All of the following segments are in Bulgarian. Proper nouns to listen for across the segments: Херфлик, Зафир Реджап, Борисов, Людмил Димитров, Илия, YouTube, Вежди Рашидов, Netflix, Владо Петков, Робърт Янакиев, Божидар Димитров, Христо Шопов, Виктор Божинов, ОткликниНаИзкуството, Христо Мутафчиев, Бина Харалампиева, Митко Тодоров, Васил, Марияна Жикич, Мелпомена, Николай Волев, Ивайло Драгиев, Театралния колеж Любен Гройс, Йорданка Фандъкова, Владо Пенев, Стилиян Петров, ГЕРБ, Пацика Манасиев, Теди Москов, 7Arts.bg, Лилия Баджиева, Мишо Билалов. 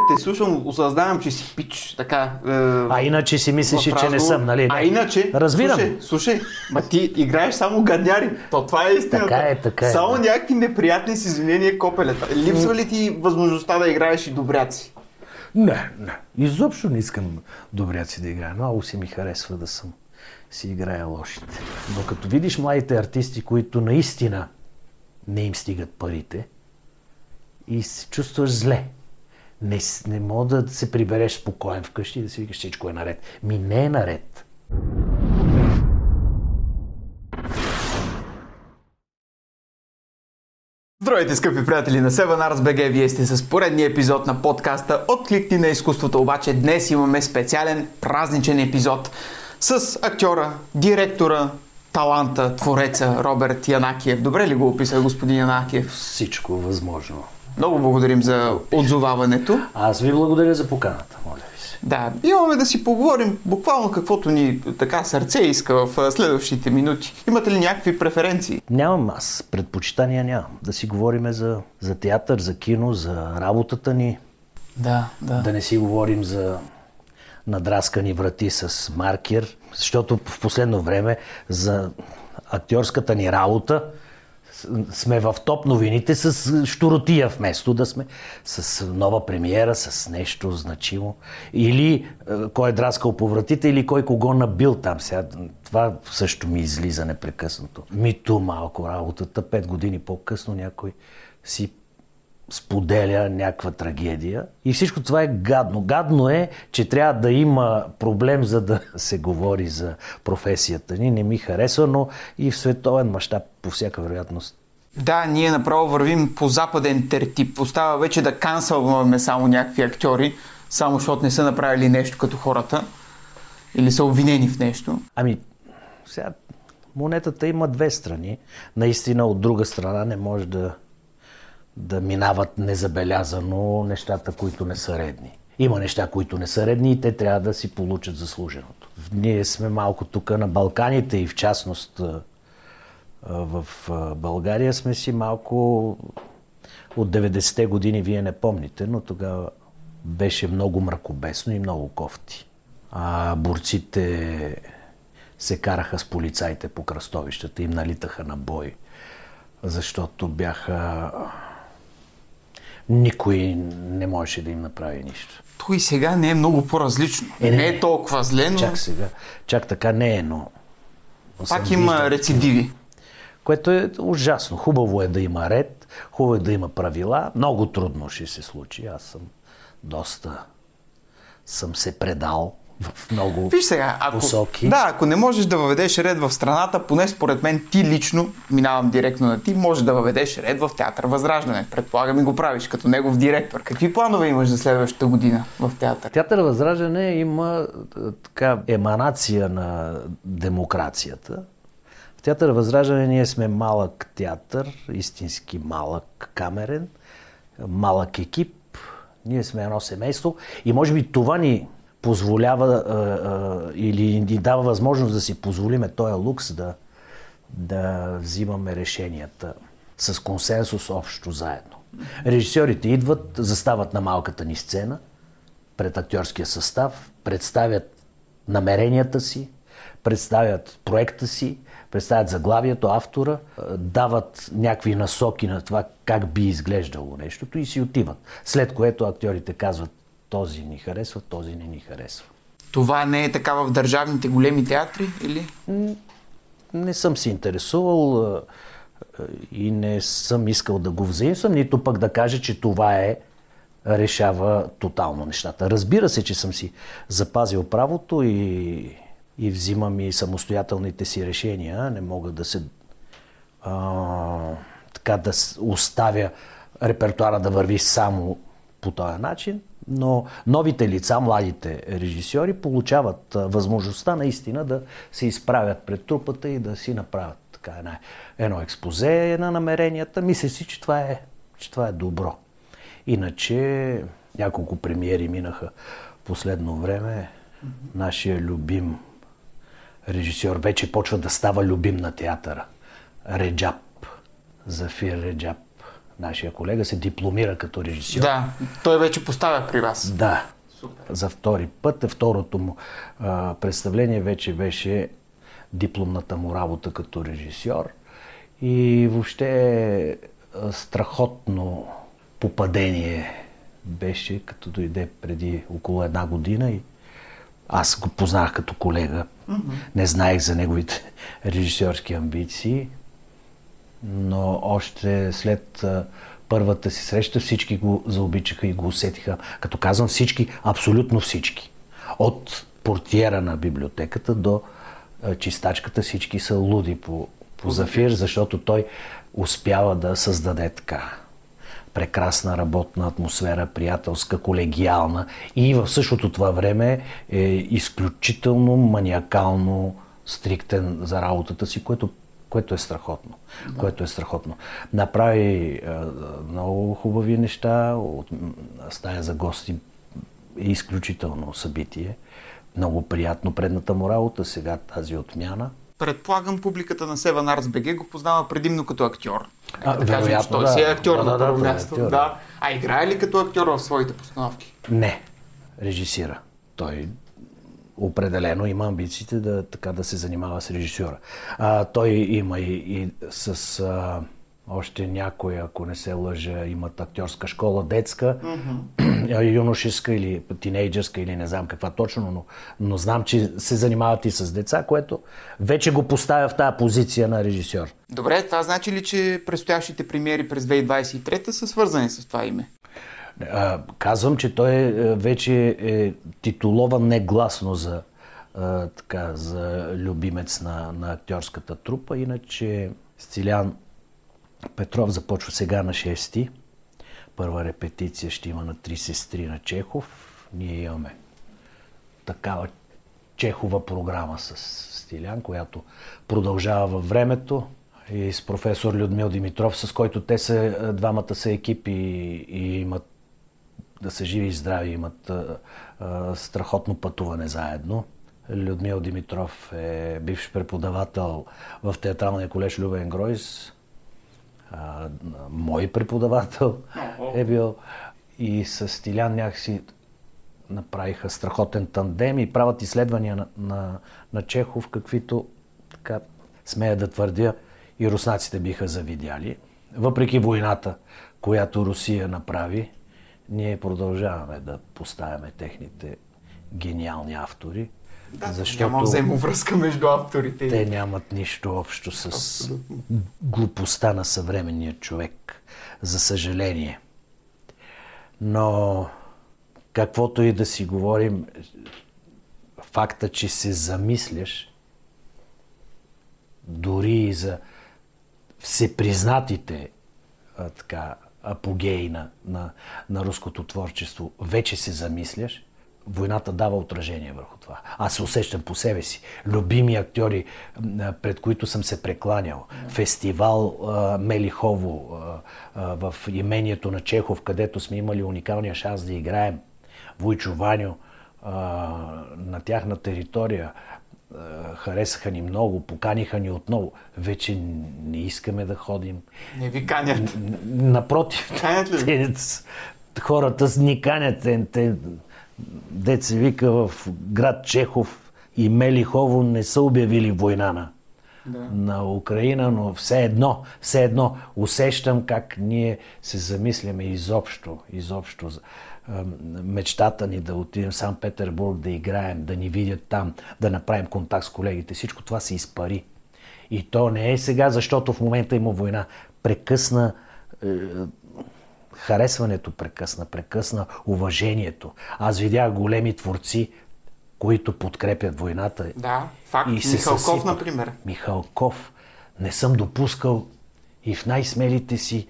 като те слушам, осъзнавам, че си пич, така... а иначе си мислиш, че не съм, нали? А иначе... Разбирам. Слушай, ма ти играеш само гадняри. То това е истината. Така е, така е. Само някакви неприятни с извинения копелета. Липсва ли ти възможността да играеш и добряци? Не, не. Изобщо не искам добряци да играя. Много си ми харесва да съм си играя лошите. Но като видиш младите артисти, които наистина не им стигат парите и се чувстваш зле. Не мога да се прибереш спокоен вкъщи и да си викаш, всичко е наред. Ми не е наред. Здравейте, скъпи приятели на 7Arts.bg, вие сте с поредния епизод на подкаста "Откликни на изкуството", обаче днес имаме специален празничен епизод с актьора, директора, таланта, твореца Робърт Янакиев. Добре ли го описа господин Янакиев? Всичко възможно. Много благодарим за отзоваването. Аз ви благодаря за поканата, моля ви се. Да, имаме да си поговорим буквално каквото ни така сърце иска в следващите минути. Имате ли някакви преференции? Нямам аз. Предпочитания нямам. Да си говорим за театър, за кино, за работата ни. Да. Да не си говорим за надраскани врати с маркер, защото в последно време за актьорската ни работа сме в топ новините с щуротия, вместо да сме с нова премиера, с нещо значимо. Или кой е драскал по вратите, или кой кого набил там. Сега това също ми излиза непрекъснато. Мито малко работата, 5 години по-късно някой си споделя някаква трагедия. И всичко това е гадно. Гадно е, че трябва да има проблем, за да се говори за професията ни. Не ми харесва, но и в световен мащаб по всяка вероятност. Да, ние направо вървим по западен тертип. Остава вече да канселваме само някакви актьори, само защото не са направили нещо като хората или са обвинени в нещо. Ами, сега монетата има две страни. Наистина от друга страна не може да минават незабелязано нещата, които не са редни. Има неща, които не са редни и те трябва да си получат заслуженото. Ние сме малко тук на Балканите и в частност в България сме си малко от 90-те години, вие не помните, но тогава беше много мракобесно и много кофти. А борците се караха с полицаите по кръстовищата, им налитаха на бой, защото никой не можеше да им направи нищо. Той сега не е много по-различно. Не е толкова зле, но... Чак така не е, но... Пак има рецидиви. Което е ужасно. Хубаво е да има ред, хубаво е да има правила. Много трудно ще се случи. Аз съм доста... съм се предал в много посоки. Да, ако не можеш да въведеш ред в страната, поне според мен ти лично, минавам директно на ти, можеш да въведеш ред в Театър Възраждане. Предполагам и го правиш като негов директор. Какви планове имаш за следващата година в театър? Театър Възраждане има така еманация на демокрацията. В Театър Възраждане ние сме малък театър, истински малък камерен, малък екип. Ние сме едно семейство и може би това ни позволява или ни дава възможност да си позволиме този лукс да взимаме решенията с консенсус общо заедно. Режисьорите идват, застават на малката ни сцена, пред актьорския състав, представят намеренията си, представят проекта си, представят заглавието, автора, дават някакви насоки на това как би изглеждало нещото и си отиват. След което актьорите казват: този ни харесва, този не ни харесва. Това не е така в държавните големи театри, или? Не съм се интересувал и не съм искал да го взаимствам, нито пък да кажа, че това решава тотално нещата. Разбира се, че съм си запазил правото и взимам и самостоятелните си решения. Не мога да се така да оставя репертуара да върви само по този начин. Но новите лица, младите режисьори, получават възможността наистина да се изправят пред трупата и да си направят така едно експозе на намеренията. Мисля си, че това е добро. Иначе няколко премиери минаха последно време. Нашия любим режисьор вече почва да става любим на театъра. Реджап. Зафир Реджап. нашия колега, се дипломира като режисьор. Да, той вече поставя при вас. Да. Супер. За втори път. Второто му представление вече беше дипломната му работа като режисьор. И въобще страхотно попадение беше, като дойде преди около една година и аз го познах като колега. Не знаех за неговите режисьорски амбиции, но още след първата си среща всички го заобичаха и го усетиха. Като казвам всички, абсолютно всички. От портиера на библиотеката до чистачката всички са луди по Зафир, защото той успява да създаде така прекрасна работна атмосфера, приятелска, колегиална и в същото това време е изключително маниакално стриктен за работата си, което е страхотно. Да. Което е страхотно. Направи много хубави неща, стая за гости е изключително събитие. Много приятно предната му работа, сега тази отмяна. Предполагам, публиката на 7Arts.bg го познава предимно като актьор. Вероятно, да. Той си е актьор на първо място. Да. А играе ли като актьор в своите постановки? Не. Режисира. Той определено има амбициите да се занимава с режисьора. Той има и с още някоя, ако не се лъжа, имат актьорска школа, детска, юношеска или тинейджерска или не знам каква точно, но знам, че се занимават и с деца, което вече го поставя в тази позиция на режисьор. Добре, това значи ли, че предстоящите премиери през 2023 са свързани с това име? Казвам, че той вече е титулован негласно за любимец на актьорската трупа, иначе Стилиян Петров започва сега на 6-ти. Първа репетиция ще има на 3 сестри на Чехов. Ние имаме такава Чехова програма с Стилян, която продължава във времето. И с професор Людмил Димитров, с който те са, двамата са екипи и имат, да са живи и здрави, имат страхотно пътуване заедно. Людмил Димитров е бивш преподавател в Театралния колеж Любен Гройс. Мой преподавател е бил и с Стилян някакси направиха страхотен тандем и правят изследвания на Чехов, каквито, така смея да твърдя, и руснаците биха завидяли. Въпреки войната, която Русия направи, ние продължаваме да поставяме техните гениални автори. Да, защото няма взаимовръзка между авторите. Те нямат нищо общо с глупостта на съвременния човек, за съжаление. Но каквото и да си говорим, факта, че се замисляш дори и за всепризнатите апогеи на руското творчество, вече се замисляш, войната дава отражение върху това. Аз се усещам по себе си. Любими актьори, пред които съм се прекланял. Фестивал Мелихово в имението на Чехов, където сме имали уникалния шанс да играем. Войчо Ваню на тяхна територия. Харесаха ни много, поканиха ни отново. Вече не искаме да ходим. Не ви канят. Напротив. Канят ли? Хората ни канят. Деца вика, в град Чехов и Мелихово не са обявили война на Украина, но все едно усещам как ние се замисляме изобщо мечтата ни да отидем в Санкт-Петербург, да играем, да ни видят там, да направим контакт с колегите. Всичко това се изпари. И то не е сега, защото в момента има война. Прекъсна харесването, прекъсна уважението. Аз видях големи творци, които подкрепят войната. Да, факт. Михалков, например. Михалков. Не съм допускал и в най-смелите си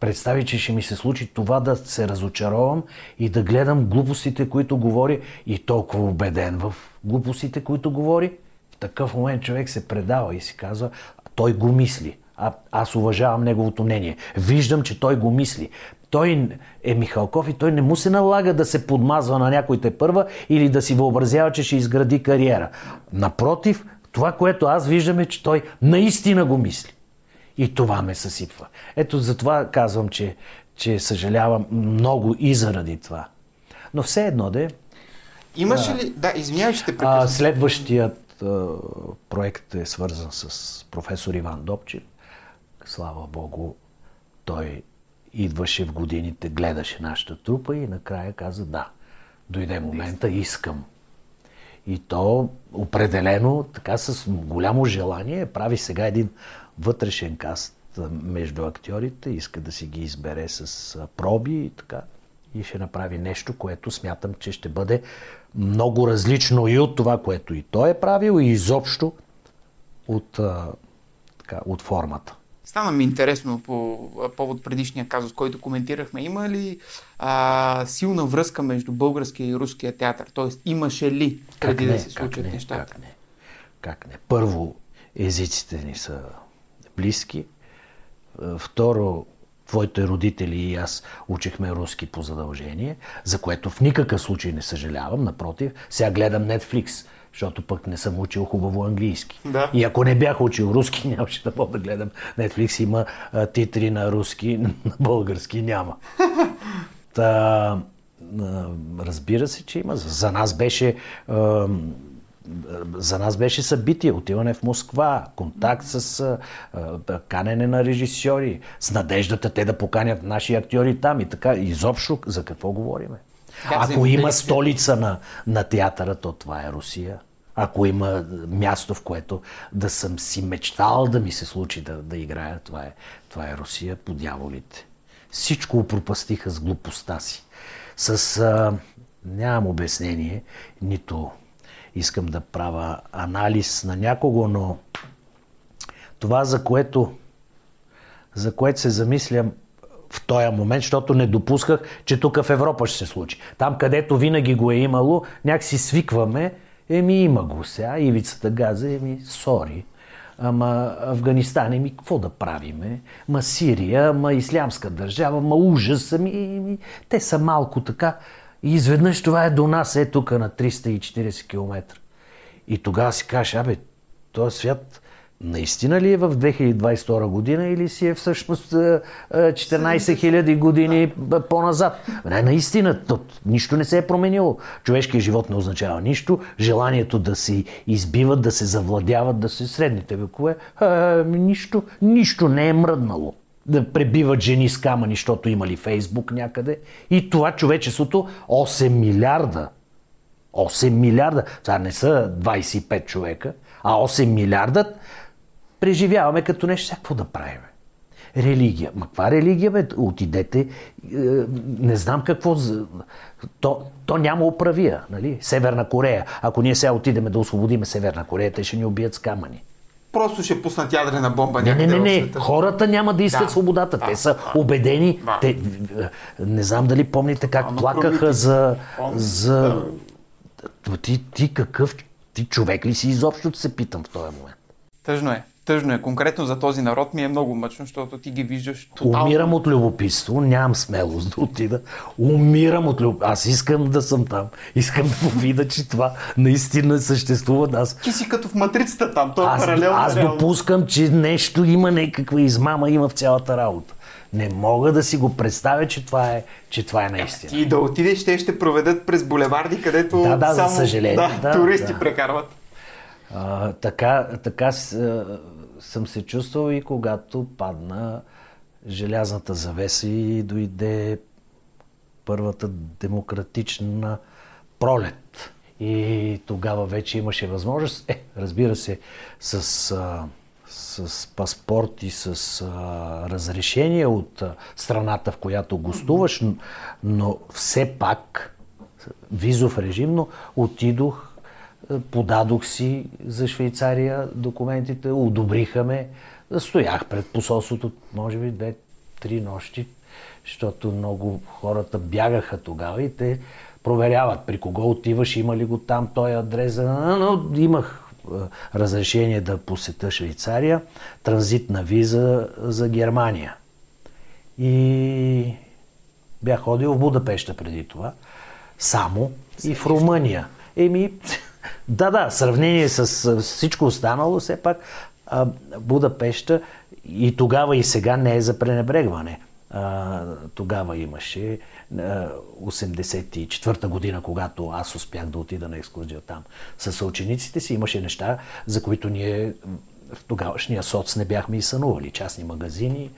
представи, че ще ми се случи това да се разочаровам и да гледам глупостите, които говори, и толкова убеден в глупостите, които говори. В такъв момент човек се предава и си казва, той го мисли. Аз уважавам неговото мнение. Виждам, че той го мисли. Той е Михалков и той не му се налага да се подмазва на някой тепърва или да си въобразява, че ще изгради кариера. Напротив, това, което аз виждам, е, че той наистина го мисли. И това ме съсипва. Ето затова казвам, че съжалявам много и заради това. Но все едно де... Имаше ли... Да, извинявай, ще прекъсна. Следващият проект е свързан с професор Иван Добчев. Слава Богу, той идваше в годините, гледаше нашата трупа и накрая каза да. Дойде момента, искам. И то определено, така с голямо желание, прави сега един вътрешен каст между актьорите, иска да си ги избере с проби и така. И ще направи нещо, което смятам, че ще бъде много различно и от това, което и той е правил, и изобщо от формата. Стана ми интересно по повод предишния казус, който коментирахме. Има ли силна връзка между българския и руския театър? Тоест, имаше ли преди да се случат нещата? Как не? Първо, езиците ни са близки. Второ, твоите родители и аз учихме руски по задължение, за което в никакъв случай не съжалявам. Напротив, сега гледам Netflix, защото пък не съм учил хубаво английски. Да. И ако не бях учил руски, нямаше да мога да гледам Netflix. Има титри на руски, на български няма. Та, разбира се, че има. За нас беше събитие, отиване в Москва, контакт с канене на режисьори, с надеждата те да поканят наши актьори там и така. Изобщо за какво говориме? Ако има столица на театъра, то това е Русия. Ако има място, в което да съм си мечтал да ми се случи да играя, това е Русия по дяволите. Всичко опропастиха с глупостта си. Нямам обяснение, нито искам да правя анализ на някого, но това, за което се замислям в този момент, защото не допусках, че тук в Европа ще се случи. Там, където винаги го е имало, някакси свикваме, има го сега, ивицата газа, сори. Ама Афганистан, какво да правиме? Ма Сирия, Ислямска държава, ужас, те са малко така. И изведнъж това е до нас, тук на 340 км. И тогава си кажеш, този свят наистина ли е в 2022 година или си е всъщност 14 000 години по-назад? Не, наистина, нищо не се е променило. Човешкият живот не означава нищо. Желанието да се избиват, да се завладяват, да се средните векове, нищо не е мръднало. Да пребиват жени с камъни, защото имали Фейсбук някъде. И това човечеството 8 милиарда. Това не са 25 човека, а 8 милиарда преживяваме като нещо. Сега какво да правим? Религия. Ма каква религия, Отидете. Не знам какво... То няма управия, нали? Северна Корея. Ако ние сега отидем да освободим Северна Корея, те ще ни убият с камъни. Просто ще пуснат ядрена бомба някъде. Не. Хората няма да искат свободата. Те са убедени. Да. Те, не знам дали помните как плакаха за... Да. Ти какъв... Ти човек ли си изобщо, се питам в този момент. Тъжно е. Конкретно за този народ ми е много мъчно, защото ти ги виждаш тотално. Умирам от любопитство, нямам смелост да отида. Аз искам да съм там. Искам да видя, че това наистина съществува. Ти си като в матрицата там, той е паралелно. Аз допускам, че нещо има, някаква измама има в цялата работа. Не мога да си го представя, че това е наистина. И да отидеш, те ще проведат през булеварди, където само за съжаление. Туристи прекарват. Така съм се чувствал и когато падна желязната завеса и дойде първата демократична пролет. И тогава вече имаше възможност, разбира се, с паспорт и с разрешение от страната, в която гостуваш, но все пак визов режим, но отидох. Подадох си за Швейцария документите, одобриха ме. Стоях пред посолството, може би 2-3 нощи, защото много хората бягаха тогава и те проверяват при кого отиваш, има ли го там той адрес. Но имах разрешение да посета Швейцария, транзитна виза за Германия. И бях ходил в Будапеща преди това, само и в Румъния. Сравнение с всичко останало, все пак Будапеща и тогава и сега не е за пренебрегване. Тогава имаше 1984 година, когато аз успях да отида на екскурзия там. Със съучениците си имаше неща, за които ние в тогавашния соц не бяхме и сънували. Частни магазини,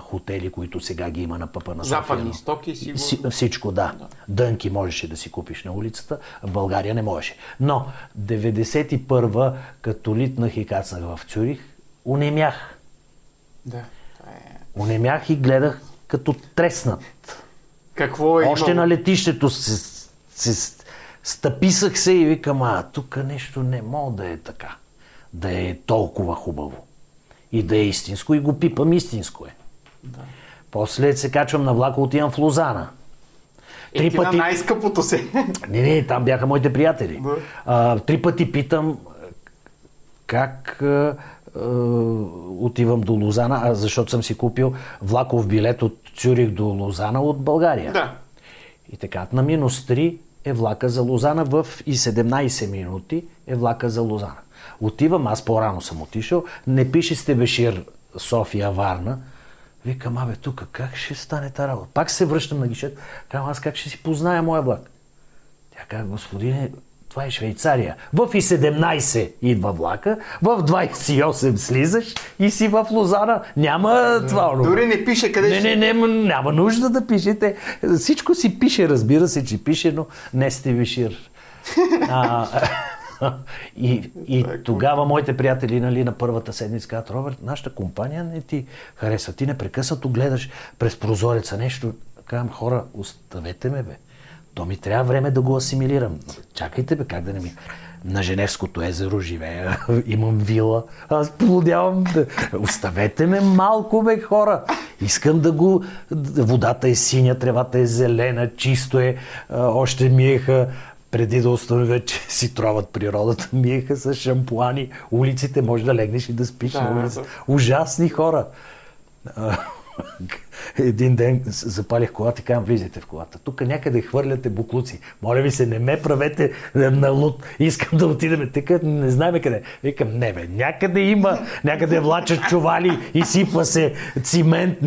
хотели, които сега ги има на пъпа на София. Западни стоки, сигурно. Всичко, да. Дънки можеше да си купиш на улицата, в България не можеше. Но 1991-а, като литнах и кацнах в Цюрих, унемях. Да. Унемях и гледах като треснат. Какво е още имало? На летището се стъписах се и викам, тук нещо не мога да е така. Да е толкова хубаво. И да е истинско. И го пипам, истинско е. Да. После се качвам на влака, отивам в Лозана. Ти на най-скъпото се. Не, там бяха моите приятели. Да. 3 пъти питам как отивам до Лозана, защото съм си купил влаков билет от Цюрих до Лозана от България. Да. И така, на -3 е влака за Лозана, в и 17 минути е влака за Лозана. Отивам, аз по-рано съм отишъл, не пише Стебешир София Варна. Викам, тук как ще стане тази работа? Пак се връщам на гишет, казвам, аз как ще си позная моя влак? Тя казва, господине, това е Швейцария. В и 17 идва влака, в 28 слизаш и си в Лозана. Няма това. Дори не пише къде ще... Не, няма нужда да пишете. Всичко си пише, разбира се, че пише, но не Стебешир. И тогава моите приятели, на първата седмица казват, Робърт, нашата компания не ти харесва. Ти непрекъснато гледаш през прозореца нещо. Казвам, хора, оставете ме, бе. То ми трябва време да го асимилирам. Чакайте, бе, как да не ми... На Женевското езеро живея, имам вила, аз полудявам. Оставете ме малко, бе, хора. Искам да го... Водата е синя, тревата е зелена, чисто е. Още миеха... Преди да установя, че си троват природата, миеха с шампуани улиците, може да легнеш и да спиш на улицата. Ужасни хора! Един ден запалих колата и казвам, влизайте в колата. Тук някъде хвърляте буклуци. Моля ви се, не ме правете на луд. Искам да отидем. Тъка не знаем къде. Викам, не бе, някъде има, някъде влачат чували и сипва се цимент.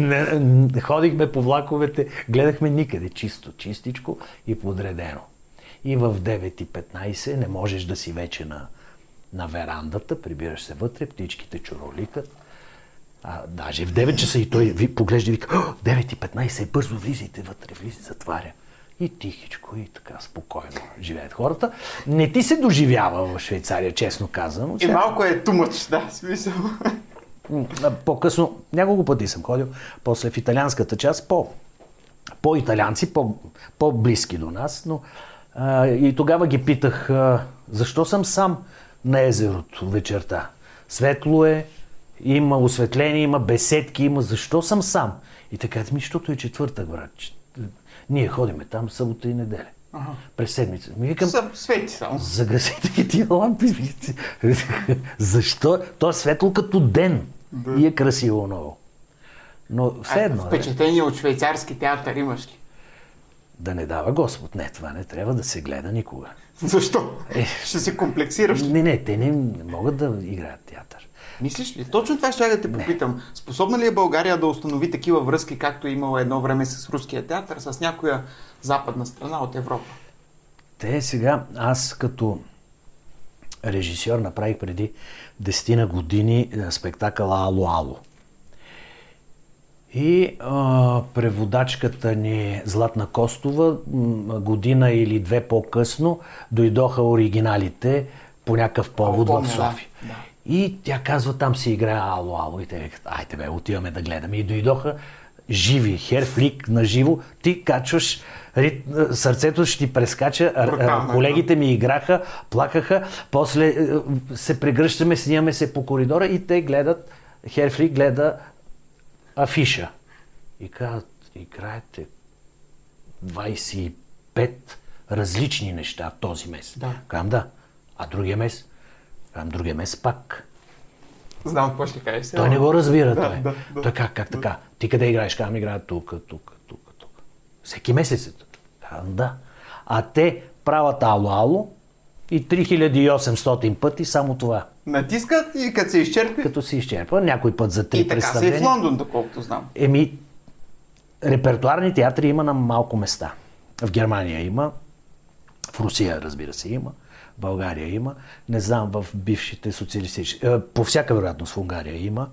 Ходихме по влаковете, гледахме никъде. Чисто, чистичко и подредено. И в 9:15 не можеш да си вече на верандата, прибираш се вътре, птичките чуроликат. Даже в 9 часа и той поглежда и вика, 9:15, бързо влизайте вътре, влизай, затваря. И тихичко, и така спокойно живеят хората. Не ти се доживява в Швейцария, честно казано. И малко е тумъч, да, смисъл. По-късно, няколко пъти съм ходил, после в италианската част, по-италианци, по-близки до нас, но... И тогава ги питах, защо съм сам на езерото вечерта? Светло е, има осветление, има беседки, има... Защо съм сам? И така, защото е четвъртък, брат. Ние ходиме там събота и неделя. Ага. През седмица. Ми викам... Свети само. Загасете ги тия лампи. Защо? То е светло като ден. Да. И е красиво ново. Но все едно... Впечатление от швейцарски театър имаш ли? Да не дава Господ. Не, това не трябва да се гледа никога. Защо? Ще се комплексираш? Не, те не могат да играят театър. Мислиш ли? Точно това ще да те попитам. Не. Способна ли е България да установи такива връзки, както е имала едно време с руския театър, с някоя западна страна от Европа? Те сега, аз като режисьор направих преди 10-на години спектакъл Ало-Ало. И преводачката ни Златна Костова, година или две по-късно, дойдоха оригиналите по някакъв повод в София. Да. И тя казва, там се играе Ало-Ало. И те викат, айде бе, отиваме да гледаме. И дойдоха живи, херфлик на живо. Ти качваш, сърцето ще ти прескача. Колегите ми играха, плакаха. После се прегръщаме, снимаме се по коридора и те гледат, херфлик гледа афиша. И казват, играете 25 различни неща в този месец. Да. Казвам да. А другия месец? Казвам другия месец пак. Знам какво ще кажеш. Той не го разбира. Да, той. Да. Той как така? Ти къде играеш? Казвам, играя тук. Всеки месец. Казвам да. А те правят ало-ало и 3800 пъти само това. Натискат и като се изчерпи? Като се изчерпва, някой път за 3 представления. И така се и в Лондон, доколкото знам. Еми, репертуарни театри има на малко места. В Германия има, в Русия, разбира се, има, в България има, не знам, в бившите социалистични, по всяка вероятност в Унгария има,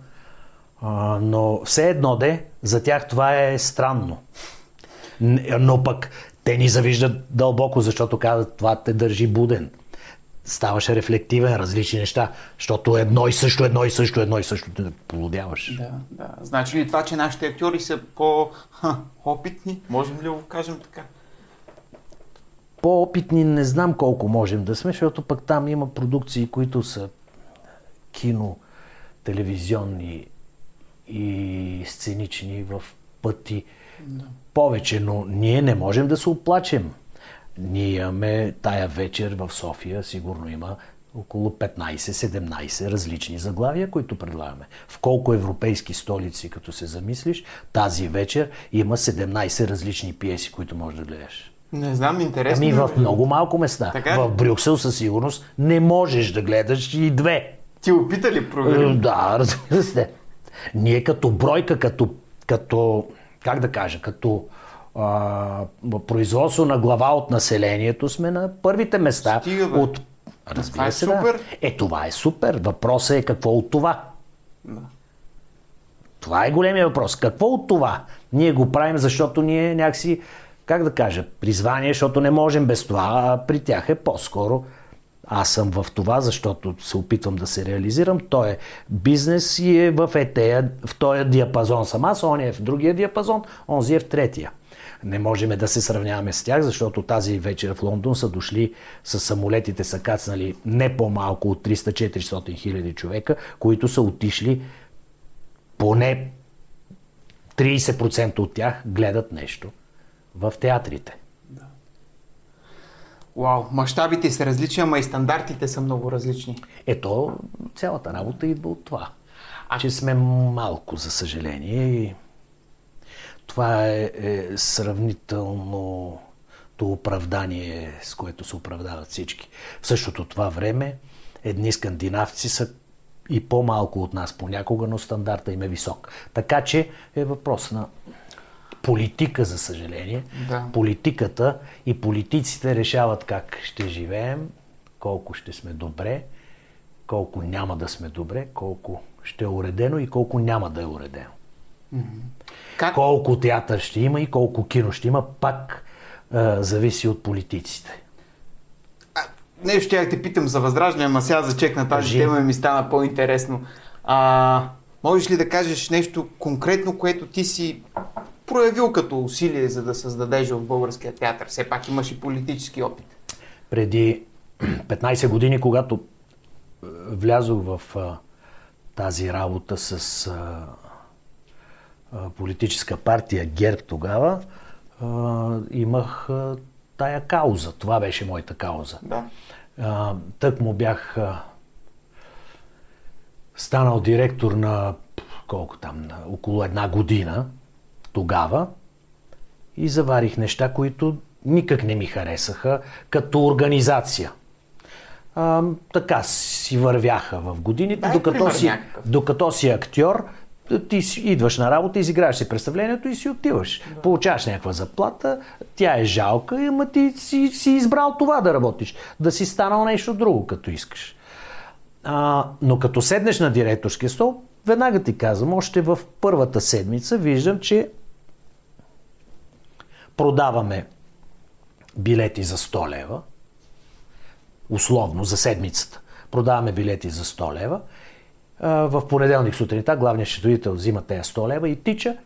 но все едно де, за тях това е странно. Но пък те ни завиждат дълбоко, защото казват, това те държи буден. Ставаш рефлективен, различни неща, защото едно и също те полудяваш. Да, да. Значи ли това, че нашите актьори са по-опитни? Можем ли го кажем така? По-опитни не знам колко можем да сме, защото пък там има продукции, които са кино, телевизионни и сценични в пъти повече, но ние не можем да се оплачем. Ние имаме тая вечер в София, сигурно има около 15-17 различни заглавия, които предлагаме. В колко европейски столици, като се замислиш, тази вечер има 17 различни пиеси, които можеш да гледаш. Не знам, интересно. Ами в много малко места. Така? В Брюксел със сигурност не можеш да гледаш и две. Ти опита ли проверим? Да, разбира се. Ние като бройка, като как да кажа, като производство на глава от населението сме на първите места. Стига, бе. От... Разбира се, това е супер. Да. Това е супер. Въпросът е какво от това? Да. Това е големия въпрос. Какво от това? Ние го правим, защото ние някакси, как да кажа, призвание, защото не можем без това, а при тях е по-скоро. Аз съм в това, защото се опитвам да се реализирам. Той е бизнес и е в този диапазон съм аз, он е в другия диапазон, онзи е в третия. Не можем да се сравняваме с тях, защото тази вечер в Лондон са дошли с самолетите, са кацнали не по-малко от 300-400 хиляди човека, които са отишли поне 30% от тях гледат нещо в театрите. Уау, мащабите са различни, ама и стандартите са много различни. Ето, цялата работа идва от това. Че сме малко, за съжаление. И това е сравнителното оправдание, с което се оправдават всички. В същото това време едни скандинавци са и по-малко от нас понякога, но стандарта им е висок. Така че е въпрос на... политика, за съжаление. Да. Политиката и политиците решават как ще живеем, колко ще сме добре, колко няма да сме добре, колко ще е уредено и колко няма да е уредено. Как? Колко театър ще има и колко кино ще има, пак зависи от политиците. Не, ще я те питам за Възраждане, ама сега зачекна тази тема и ми стана по-интересно. Можеш ли да кажеш нещо конкретно, което ти си проявил като усилие, за да създадеш в българския театър? Все пак имаш и политически опит. Преди 15 години, когато влязох в тази работа с политическа партия ГЕРБ тогава, имах тая кауза. Това беше моята кауза. Да. Тъкмо бях станал директор на около една година тогава и заварих неща, които никак не ми харесаха като организация. Така си вървяха в годините. Докато си актьор, ти идваш на работа, изиграеш си представлението и си отиваш. Да. Получаваш някаква заплата, тя е жалка, ама ти си избрал това да работиш, да си станал нещо друго, като искаш. Но като седнеш на директорския стол, веднага ти казвам, още в първата седмица виждам, че продаваме билети за 100 лева, условно за седмицата. Продаваме билети за 100 лева. В понеделник сутринта главният счетоводител взима тези 100 лева и тича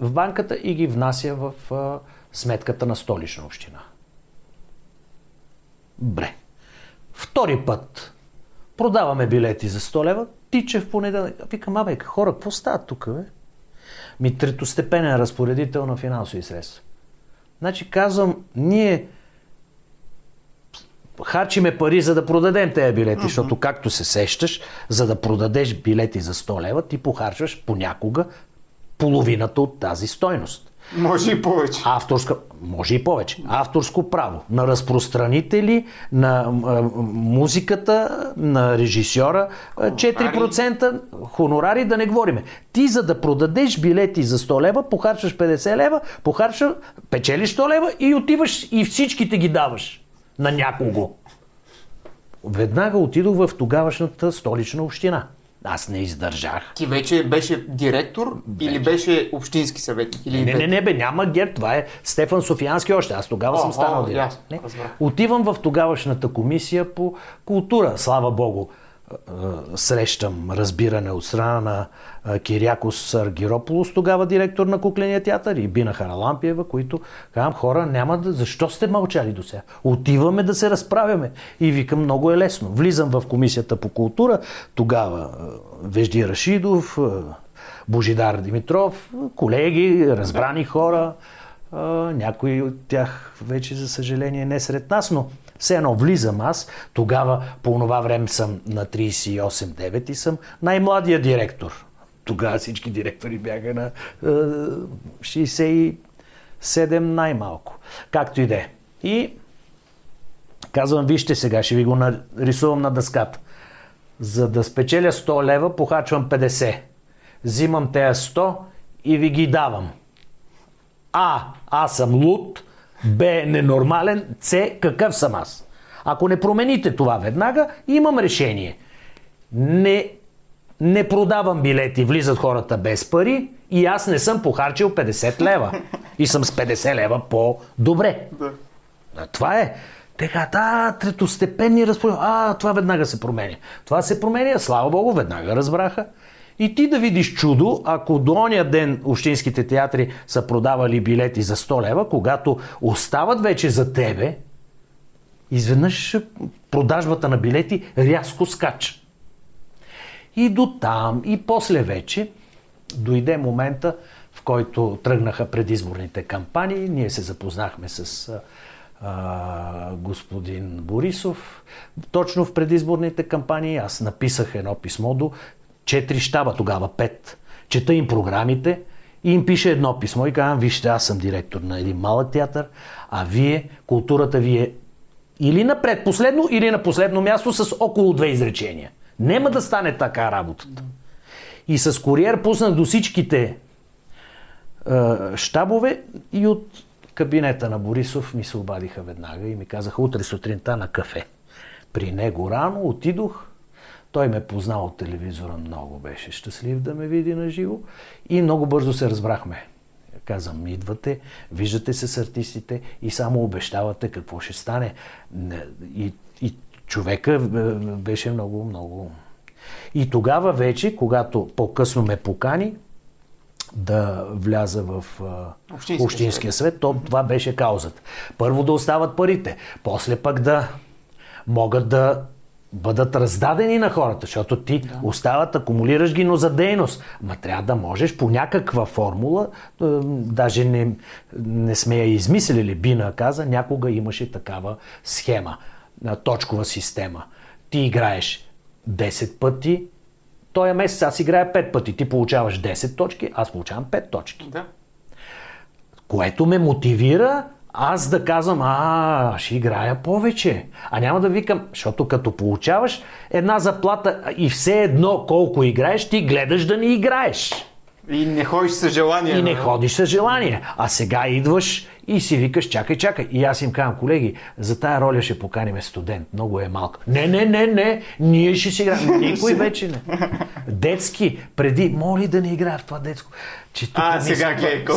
в банката и ги внася в сметката на Столична община. Бре. Втори път продаваме билети за 100 лева, тича в понеделник. Викам, абе, хора, какво стават тук, бе? Третостепенен разпоредител на финансови средства. Значи казвам, ние харчиме пари, за да продадем тези билети, защото както се сещаш, за да продадеш билети за 100 лева, ти похарчваш понякога половината от тази стойност. Може и повече. Може и повече. Авторско право на разпространители, на музиката, на режисьора, 4% хонорари, да не говориме. Ти за да продадеш билети за 100 лева, похарчваш 50 лева, печелиш 100 лева и отиваш и всичките ги даваш на някого. Веднага отидох в тогавашната Столична община. Аз не издържах. Ти вече беше директор или беше общински съветник? Не, няма ГЕРБ, това е Стефан Софиянски още. Аз тогава съм станал директор. Отивам в тогавашната комисия по култура. Слава Богу, срещам разбиране от страна на Кирякос Съргирополус, тогава директор на Кукления театър, и Бина Харалампиева, които казвам: хора, защо сте мълчали до сега? Отиваме да се разправяме. И викам, много е лесно. Влизам в комисията по култура, тогава Вежди Рашидов, Божидар Димитров, колеги, разбрани хора, някои от тях вече, за съжаление, не сред нас, но все едно влизам аз. Тогава, по това време, съм на 38-9 и съм най-младия директор. Тогава всички директори бяха на 67 най-малко. Както и да е. И казвам, вижте сега, ще ви го нарисувам на дъската. За да спечеля 100 лева, похарчвам 50. Взимам тези 100 и ви ги давам. Аз съм луд. Б, ненормален. С, какъв съм аз? Ако не промените това веднага, имам решение. Не продавам билети, влизат хората без пари и аз не съм похарчил 50 лева. И съм с 50 лева по-добре. Да. Това е. Така, третостепенни разпореждания. Това веднага се променя. Това се променя, слава Богу, веднага разбраха. И ти да видиш чудо, ако до ония ден общинските театри са продавали билети за 100 лева, когато остават вече за тебе, изведнъж продажбата на билети рязко скача. И до там, и после вече дойде момента, в който тръгнаха предизборните кампании. Ние се запознахме с господин Борисов. Точно в предизборните кампании аз написах едно писмо до 4 щаба, тогава 5. Чета им програмите и им пише едно писмо и казвам: вижте, аз съм директор на един малък театър, а вие, културата ви е или на предпоследно, или на последно място с около 2 изречения. Нема да стане така работата. И с куриер пуснах до всичките щабове и от кабинета на Борисов ми се обадиха веднага и ми казаха: утре сутринта на кафе. При него рано отидох. Той ме познал от телевизора, много беше щастлив да ме види наживо и много бързо се разбрахме. Казвам: идвате, виждате се с артистите и само обещавате какво ще стане. И човека беше много, много... И тогава вече, когато по-късно ме покани да вляза в Общинския съвет, то това беше каузата. Първо да остават парите, после пък да могат да бъдат раздадени на хората, защото ти остават, акумулираш ги, но за дейност. Трябва да можеш по някаква формула, даже не сме я измислили, Бина каза, някога имаше такава схема, точкова система. Ти играеш 10 пъти, този месец аз играя 5 пъти, ти получаваш 10 точки, аз получавам 5 точки. Да. Което ме мотивира аз да казвам: ще играя повече. А няма да викам, защото като получаваш една заплата и все едно колко играеш, ти гледаш да не играеш. И не ходиш с желание. И не ходиш с желание. А сега идваш и си викаш: чакай. И аз им казвам: колеги, за тая роля ще поканим студент, много е малка. Не, ние ще си играем. Никой вече не. Детски, преди, моли да не играе в това детско.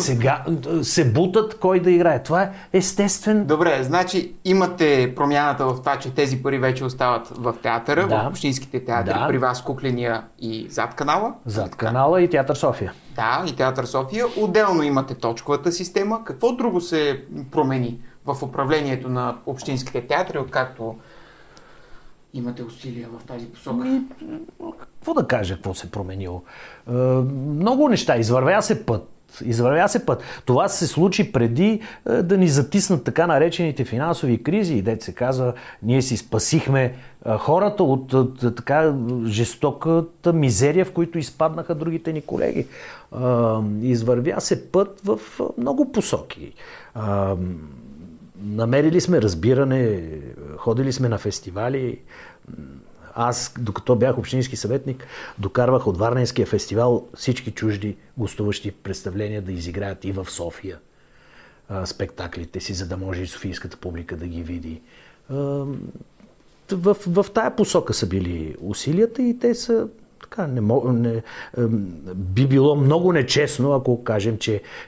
Сега се бутат кой да играе. Това е естествен. Добре, значи имате промяната в това, че тези пари вече остават в театъра, в общинските театри, при вас Кукления и Зад канала. Зад канала и Театър София. Да, и Театър София. Отделно имате точковата система. Какво друго се промени в управлението на общинските театри, откакто имате усилия в тази посока? Какво да кажа, какво се променило? Много неща. Извървя се път. Извървя се път. Това се случи преди да ни затиснат така наречените финансови кризи. И дето се казва, ние си спасихме хората от така жестоката мизерия, в които изпаднаха другите ни колеги. Извървя се път в много посоки. Намерили сме разбиране, ходили сме на фестивали. Аз, докато бях общински съветник, докарвах от Варненския фестивал всички чужди гостуващи представления да изиграят и в София спектаклите си, за да може и софийската публика да ги види. В тая посока са били усилията и те са така, би било много нечестно, ако кажем,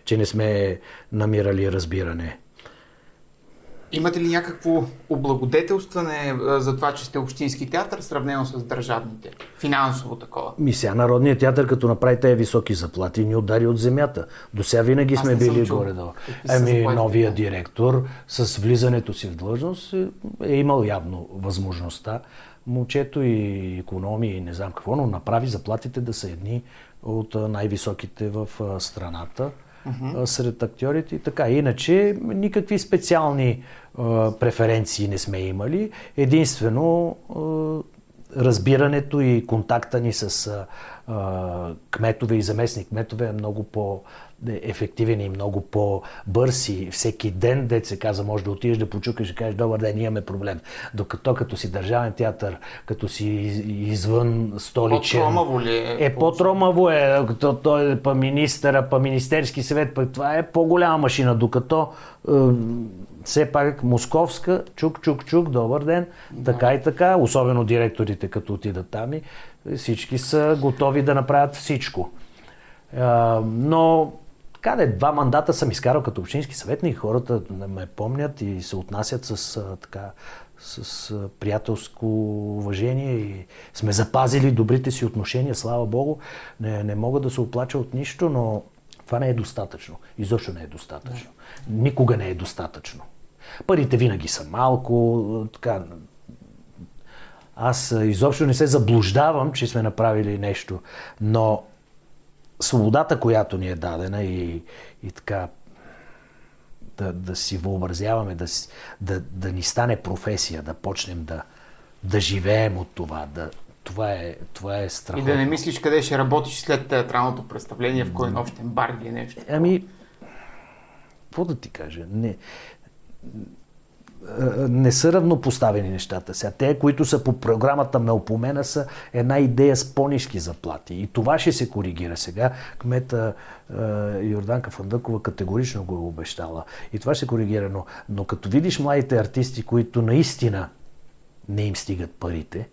че не сме намирали разбиране. Имате ли някакво облагодетелстване за това, че сте общински театър, сравнено с държавните? Финансово такова? Сега Народният театър, като направи тези високи заплати, ни удари от земята. До сега винаги сме били горе-долу. Новия директор с влизането си в длъжност е имал явно възможността. Момчето и икономия и не знам какво, но направи заплатите да са едни от най-високите в страната. Сред актьорите и така. Иначе никакви специални преференции не сме имали. Единствено разбирането и контакта ни с кметове и заместник кметове е много по-ефективен и много по-бърз и всеки ден, дето се казва, може да отидеш да почукаш и кажеш, добър ден, имаме проблем. Докато като си държавен театър, като си извън столичен... По-тромаво ли е? По-тромаво е, като той е па министъра, па министерски съвет, пък това е по-голяма машина, докато все пак московска, чук, добър ден, така и така, особено директорите, като отидат там и всички са готови да направят всичко. Но така, два мандата съм изкарал като общински съветник, хората ме помнят и се отнасят с приятелско уважение и сме запазили добрите си отношения, слава Богу. Не мога да се оплача от нищо, но това не е достатъчно. Изобщо не е достатъчно. Никога не е достатъчно. Парите винаги са малко, така... Аз изобщо не се заблуждавам, че сме направили нещо, но свободата, която ни е дадена и така да си въобразяваме, да ни стане професия, да почнем да живеем от това, това е страхотно. И да не мислиш къде ще работиш след театралното представление, в кой нощен бар или нещо. Какво да ти кажа? Не са равнопоставени нещата. Сега те, които са по програмата Мелпомена, са една идея с по-нижки заплати. И това ще се коригира сега. Кмета Йорданка Фандъкова категорично го е обещала. И това ще се коригира. Но като видиш младите артисти, които наистина не им стигат парите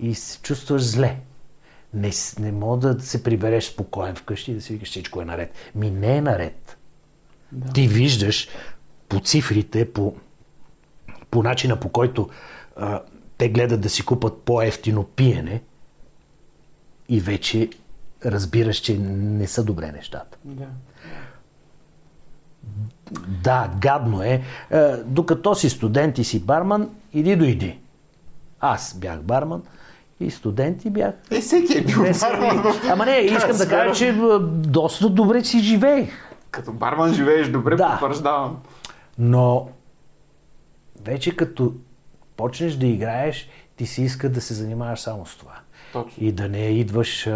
и се чувстваш зле. Не мога да се прибереш спокоен вкъщи и да си викаш, всичко е наред. Не е наред. Да. Ти виждаш по цифрите, по начина, по който те гледат да си купат по-евтино пиене и вече разбираш, че не са добре нещата. Да, гадно е. Докато си студент и си барман, иди. Аз бях барман и студент и бях. Всеки е бил барман. Ама не, искам да кажа, че доста добре си живеех. Като барман живееш добре, потвърждавам. Но вече като почнеш да играеш, ти си иска да се занимаваш само с това. Точно. И да не идваш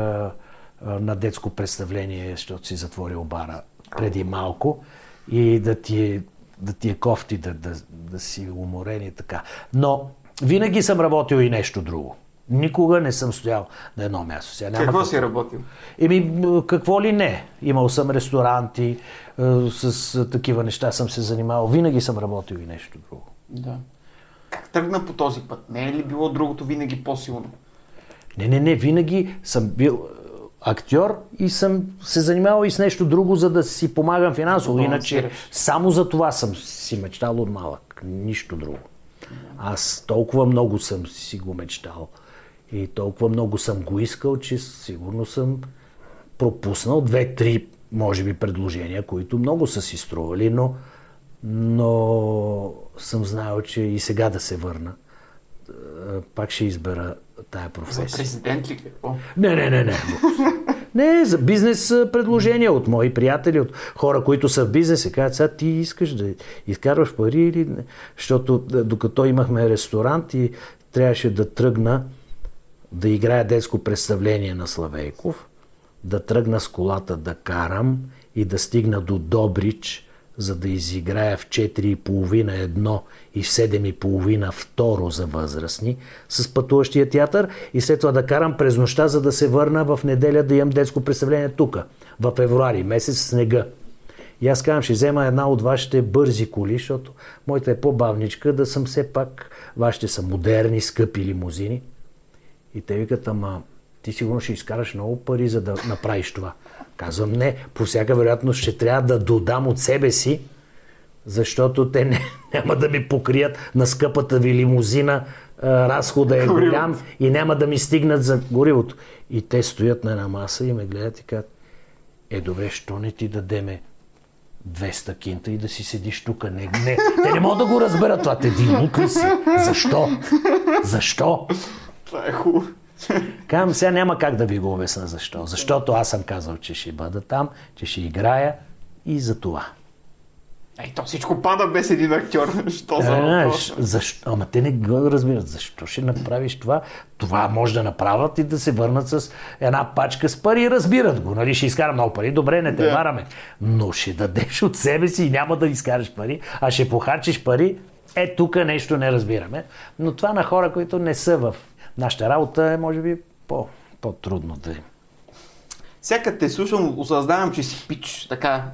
на детско представление, защото си затворил бара преди малко и да ти е кофти, да си уморен и така. Но винаги съм работил и нещо друго. Никога не съм стоял на едно място. Какво си работил? Какво ли не. Имал съм ресторанти, с такива неща съм се занимавал. Винаги съм работил и нещо друго. Да. Как тръгна по този път? Не е ли било другото винаги по-силно? Не. Винаги съм бил актьор и съм се занимавал и с нещо друго, за да си помагам финансово. Иначе само за това съм си мечтал от малък. Нищо друго. Аз толкова много съм си го мечтал. И толкова много съм го искал, че сигурно съм пропуснал 2-3, може би, предложения, които много са си стрували, но съм знаел, че и сега да се върна, пак ще избера тая професия. За президент ли какво? Не. Не, за бизнес предложения от мои приятели, от хора, които са в бизнес и казват, сега ти искаш да изкарваш пари или не? Защото докато имахме ресторант и трябваше да тръгна да играя детско представление на Славейков, да тръгна с колата да карам и да стигна до Добрич, за да изиграя в 4,5 едно и в 7,5 второ за възрастни с пътуващия театър и след това да карам през нощта, за да се върна в неделя да имам детско представление тук, в февруари, месец снега. И аз казвам, ще взема една от вашите бързи коли, защото моята е по-бавничка, да съм все пак, вашите са модерни, скъпи лимузини. И те викат, ама ти сигурно ще изкараш много пари, за да направиш това. Казвам, не, по всяка вероятност ще трябва да додам от себе си, защото те няма да ми покрият на скъпата ви лимузина, разхода е голям и няма да ми стигнат за горивото. И те стоят на една маса и ме гледат и казват, е добре, що не ти дадеме 200 кинта и да си седиш тук? Не. Те не могат да го разберат това. Те ти лук ли си? Защо? Това е хубаво. Казвам, сега няма как да ви го обясна защо. Защото аз съм казал, че ще бъда там, че ще играя и за това. Ей, то всичко пада без един актьор. Що за въпрос? Защо? Ама те не го разбират. Защо ще направиш това? Това може да направят и да се върнат с една пачка с пари. Разбират го. Нали? Ще изкарам много пари. Добре, не те мараме. Но ще дадеш от себе си и няма да изкараш пари, а ще похарчиш пари. Е, тук нещо не разбираме. Но това на хора, които не са в нашата работа, е може би по-трудно да е. Всяка те слушам, осъзнавам, че си пич, така...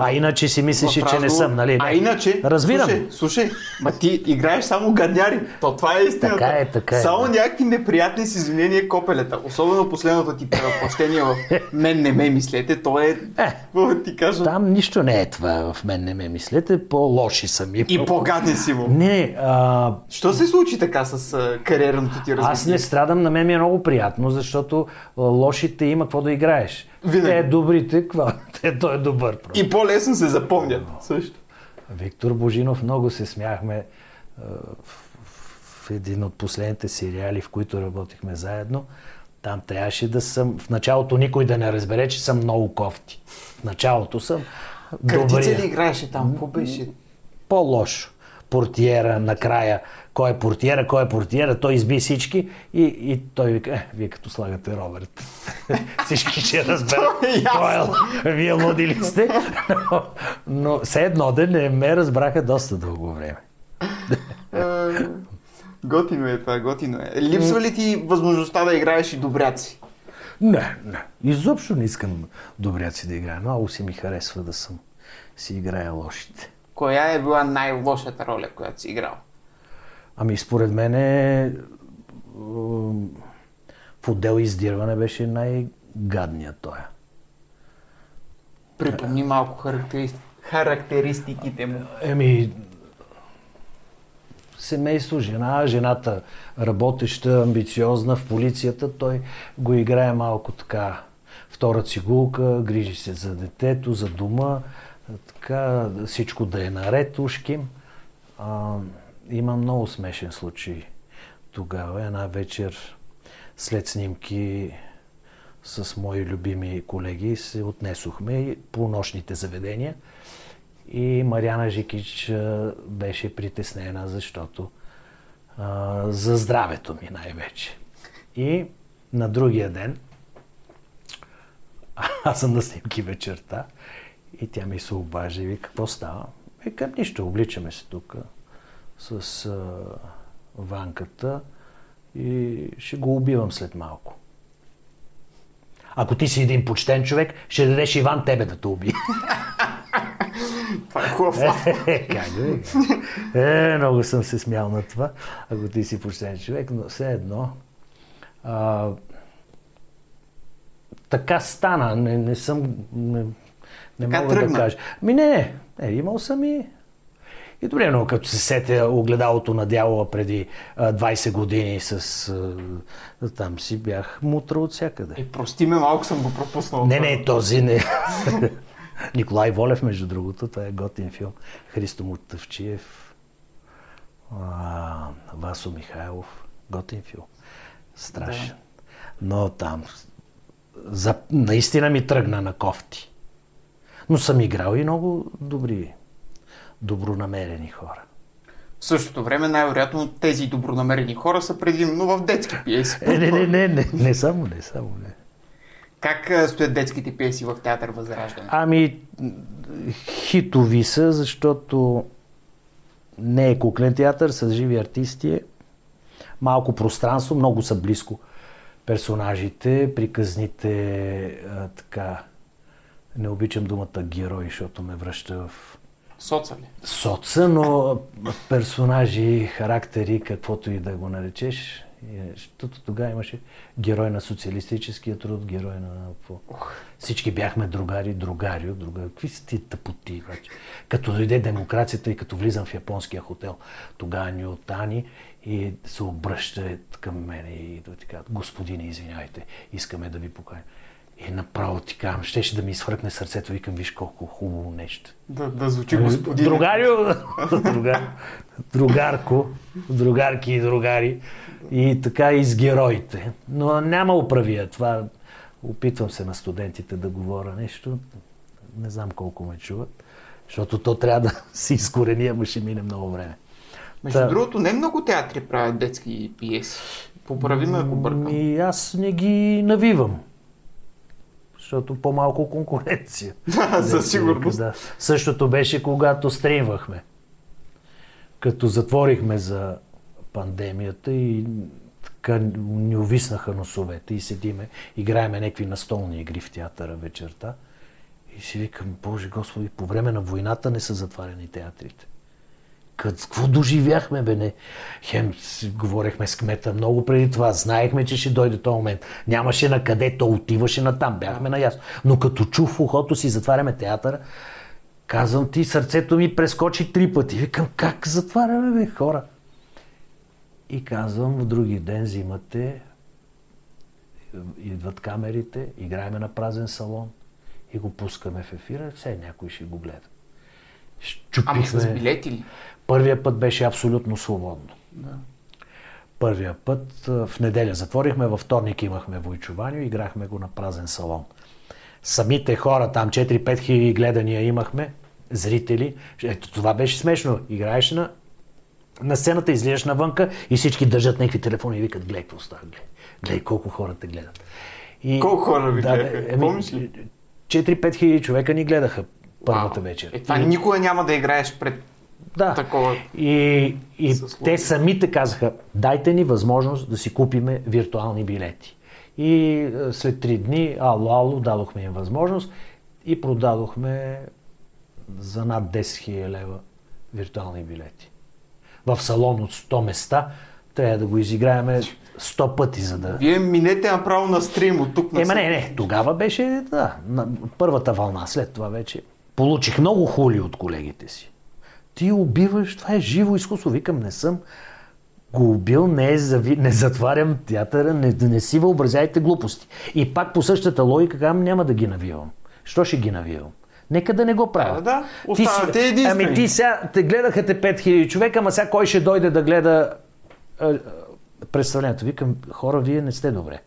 а иначе си мислиш, че не съм, нали? А иначе... Разбирам. Слушай, ма ти играеш само гадняри. То това е истината. Така е. Само някакви неприятни с извинения копелета. Особено последното ти превъплъщение в мен не ме мислете. То е... ти кажа... Там нищо не е това в мен не ме мислете. По-лоши съм. И по-гадни си му. Не, Що се случи така с кариерното ти развитие? Аз не страдам, на мен ми е много приятно, защото лошите има какво да играеш. Винаги. Те добрите, какво? Той е добър. Просто. И по-лесно се запомнят също. Виктор Божинов, много се смяхме в един от последните сериали, в които работихме заедно. Там трябваше да съм... В началото никой да не разбере, че съм много кофти. В началото съм добрия. Кратица ли играеше там? Какво беше? По-лошо. Портиера накрая. Кой е портиера, той изби всички и той вика, вие като слагате Робърт, всички ще разберат, вие луди ли сте? Но все едно ден не ме разбраха доста дълго време. Готино е това. Липсва ли ти възможността да играеш и добряци? Не, изобщо не искам добряци да играя, много си ми харесва да съм си играя лошите. Коя е била най-лошата роля, която си играл? Ами според мен в отдел издирване беше най-гадният той. Припомни малко характеристиките му. Еми, семейство, жената работеща, амбициозна в полицията, той го играе малко така втора цигулка, грижи се за детето, за дома, така всичко да е наред ушким. Има много смешен случай тогава. Една вечер след снимки с мои любими колеги се отнесохме по нощните заведения и Марияна Жикич беше притеснена, защото за здравето ми най-вече. И на другия ден аз съм на снимки вечерта и тя ми се обажда и вика, какво става? Викам, нищо, обличаме се тук с ванката и ще го убивам след малко. Ако ти си един почтен човек, ще дадеш Иван тебе да те убие. Това е хубаво. Много съм се смял на това. Ако ти си почтен човек, но все едно. Така стана. Не съм... Не мога да кажа. Не, имал съм и... И добре, но като се сетя огледалото на дявола преди 20 години там си бях мутра от всякъде. Прости ме, малко съм го пропуснал. Не. Николай Волев, между другото, това е готин филм. Христо Мутафчиев, Васо Михайлов, готин филм. Страшен. Да. Но там наистина ми тръгна на кофти. Но съм играл и много добронамерени хора. В същото време, най-вероятно, тези добронамерени хора са предимно в детски пиеси. Не само. Как стоят детските пиеси в Театър Възраждане? Ами, хитови са, защото не е куклен театър, с живи артисти, малко пространство, много са близко персонажите, приказните, така, не обичам думата герой, защото ме връща в соца, но персонажи, характери, каквото и да го наречеш, защото тогава имаше герой на социалистическия труд, герой на... Всички бяхме другари. Какви са ти тъпоти? Като дойде демокрацията и като влизам в японския хотел, тогава ни оттани и се обръща към мене и да ти казват: господине, извинявайте, искаме да ви поканим. И направо ти казвам, щеше да ми изхвъркне сърцето, викам, виж колко хубаво нещо. Да звучи господин. Другарки и другари. И така и с героите. Но няма оправия това. Опитвам се на студентите да говоря нещо. Не знам колко ме чуват, защото то трябва да се изкорени, ама ще мине много време. Между другото, не много театри правят детски пиеси. Поправи ме, ако бъркам. И аз не ги навивам, защото по-малко конкуренция. Със сигурност. Да. Същото беше, когато стримвахме. Като затворихме за пандемията и така ни увиснаха носовете и седиме, играеме някакви настолни игри в театъра вечерта и си викам, Боже Господи, по време на войната не са затварени театрите. Какво доживяхме, бе, не? Хем, говорехме с кмета много преди това, знаехме, че ще дойде този момент. Нямаше на къде, то отиваше на там, бяхме наясно. Но като чух в ухото си, затваряме театъра, казвам ти, сърцето ми прескочи 3 пъти. Викам, как затваряме, бе, хора? И казвам, в други ден взимате, идват камерите, играеме на празен салон и го пускаме в ефира, все някой ще го гледа. Щупихме. Ама с билети ли? Първия път беше абсолютно свободно. Да. Първия път в неделя затворихме, във вторник имахме войчуване, играхме го на празен салон. Самите хора там, 4-5 хиляди гледания имахме, зрители. Ето това беше смешно. Играеш на сцената, излизаш навънка и всички държат някакви телефони и викат, гледай какво става, гледай колко хората гледат. И... Колко хора ви гледаха? Помниш ли? 4-5 хиляди човека ни гледаха първата вечер. Това никога няма да играеш пред такова. И те самите казаха, дайте ни възможност да си купиме виртуални билети. И след 3 дни, ало, дадохме им възможност и продадохме за над 10 000 лева виртуални билети. В салон от 100 места трябва да го изиграеме 100 пъти, за да... Вие минете направо на стрим от тук на... Не, тогава беше, първата вълна, след това вече... Получих много хули от колегите си. Ти убиваш, това е живо изкуство. Викам, не съм го убил, не затварям театъра, не си въобразяйте глупости. И пак по същата логика казвам, няма да ги навивам. Що ще ги навивам? Нека да не го правя. Да. Оставате единствени. Ами ти сега, те гледаха 5000 човека, ама сега кой ще дойде да гледа представлението? Викам, хора, вие не сте добре.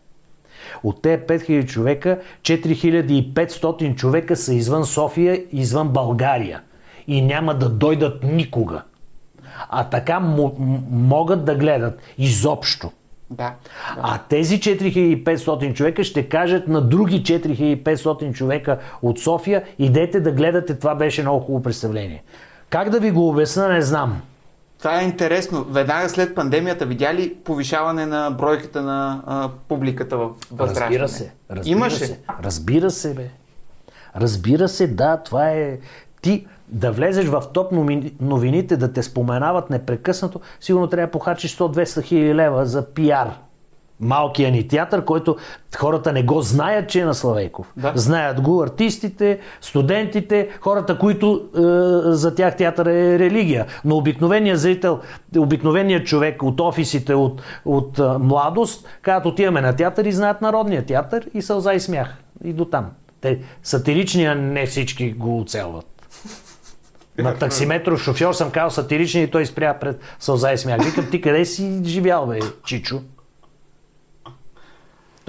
От тези 5000 човека, 4500 човека са извън София, извън България и няма да дойдат никога. А така могат да гледат изобщо. Да. А тези 4500 човека ще кажат на други 4500 човека от София, идете да гледате, това беше много хубаво представление. Как да ви го обясна, не знам. Това е интересно. Веднага след пандемията видя ли повишаване на бройката на публиката в Възраждане? Разбира се, да, това е... Ти да влезеш в топ новините, да те споменават непрекъснато, сигурно трябва да похарчиш 100-200 хиляди лева за пиар. Малкия ни театър, който хората не го знаят, че е на Славейков. Да. Знаят го артистите, студентите, хората, които за тях театър е религия. Но обикновеният зрител, обикновеният човек от офисите, от младост, когато отиваме на театър и знаят Народния театър и сълза и смях. И до там. Те сатиричния не всички го оцелват. На таксиметров шофьор съм казал сатиричния и той спря пред сълза и смях. Викам, ти къде си живял, бе, чичо?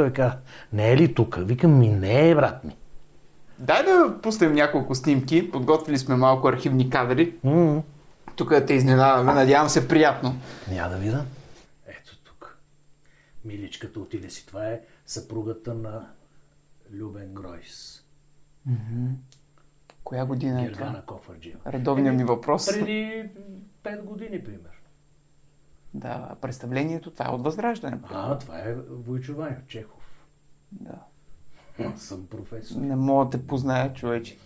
Той каза, не е ли тук? Викам, ми не е, брат ми. Дай да пуснем няколко снимки. Подготвили сме малко архивни кадри. Тук те изненадаме. Надявам се приятно. Няма да видя. Ето тук. Миличката отиде си. Това е съпругата на Любен Гройс. Коя година е това? Редовният ми въпрос. Преди 5 години, примерно. Да, представлението това е от Възраждане. Това е Войчо Ваньо, Чехов. Да. Съм професор. Не мога да те позная, човече.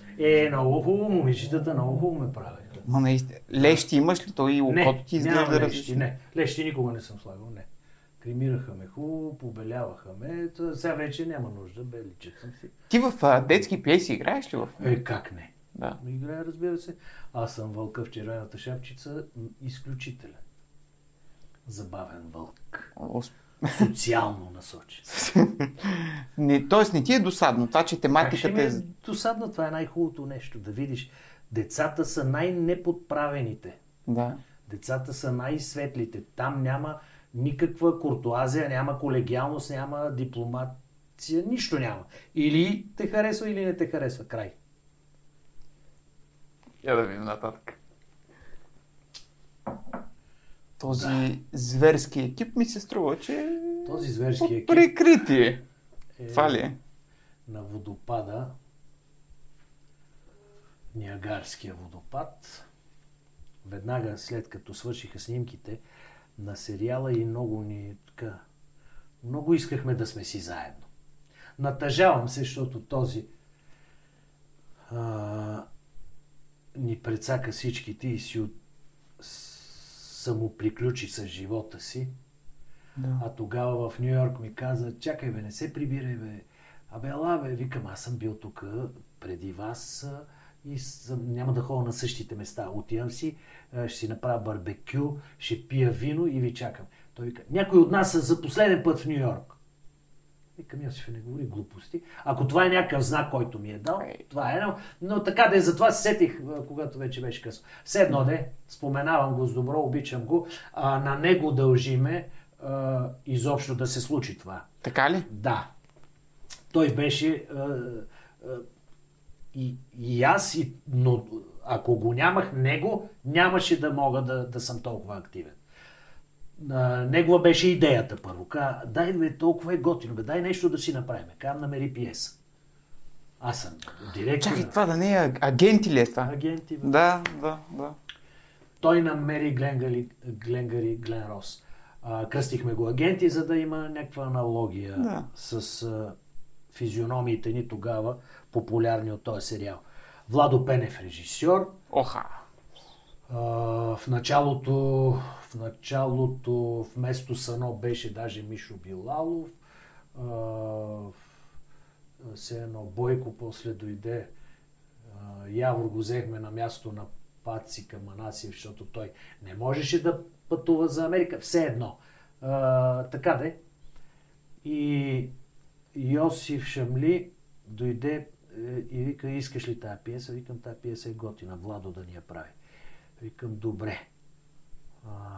Много хубаво, момичетата много хубаво ме правят. Ма наистина. Лещи имаш ли? Той и окото ти изглежда различно. Не, лещи никога не съм слагал, не. Кремираха ме хубаво, побеляваха ме. Сега вече няма нужда, беличек съм си. Ти в детски пиеси играеш ли в? Как не? Да. Играя, разбира се. Аз съм Вълка в червената шапчица, изключителен. Забавен вълк. Социално насочен. Тоест не ти е досадно това, че тематиката е... Досадно, това е най-хубавото нещо. Да видиш, децата са най-неподправените. Да. Децата са най-светлите. Там няма никаква куртуазия, няма колегиалност, няма дипломация, нищо няма. Или те харесва, или не те харесва. Край. Я да видим нататък. Този зверски екип ми се струва, че е прикритие. Това ли е? На водопада, Ниагарския водопад, веднага след като свършиха снимките на сериала и много искахме да сме си заедно. Натъжавам се, защото този ни прецака всичките и си самоприключи с живота си, а тогава в Нью-Йорк ми каза, чакай бе, не се прибирай бе, викам, аз съм бил тук преди вас и няма да ходя на същите места, отивам си, ще си направя барбекю, ще пия вино и ви чакам. Той вика, някой от нас е за последен път в Нью-Йорк. Викам, Йосиф, не говори глупости. Ако това е някакъв знак, който ми е дал, това е едно. Но така да е, затова се сетих, когато вече беше късно. Все едно де, споменавам го с добро, обичам го, на него дължиме изобщо да се случи това. Така ли? Да. Той беше и аз, но ако го нямах него, нямаше да мога да съм толкова активен. Негова беше идеята първо. Каза, дай ме, толкова е готино, дай нещо да си направим. Каза, намери пиеса. Аз съм директор. Чакай, това да не е агенти ли е това? Агенти. Да. Той намери Глен Рос. Кръстихме го агенти, за да има някаква аналогия с физиономиите ни тогава, популярни от този сериал. Владо Пенев, режисьор. Оха! В началото вместо Сано беше даже Мишо Билалов, все едно Бойко, после дойде Явор, го взехме на място на Пацика Манасиев, защото той не можеше да пътува за Америка, все едно. Така де. И Йосиф Шамли дойде и вика, искаш ли тая пиеса? Викам, тая пиеса е готина, Владо да ни я прави. Викам, добре.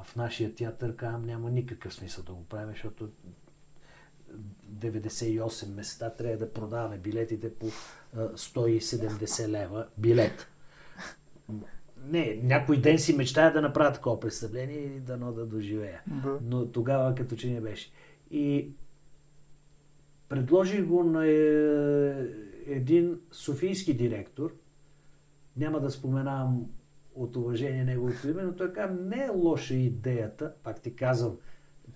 В нашия театър няма никакъв смисъл да го правим, защото 98 места трябва да продаваме билетите по 170 лева билет. Не, някой ден си мечтая да направя такова представление и дано да доживея. Но тогава като че не беше. И предложих го на един софийски директор, няма да споменавам от уважение неговото име, но той казва, не е лоша идеята, пак ти казвам,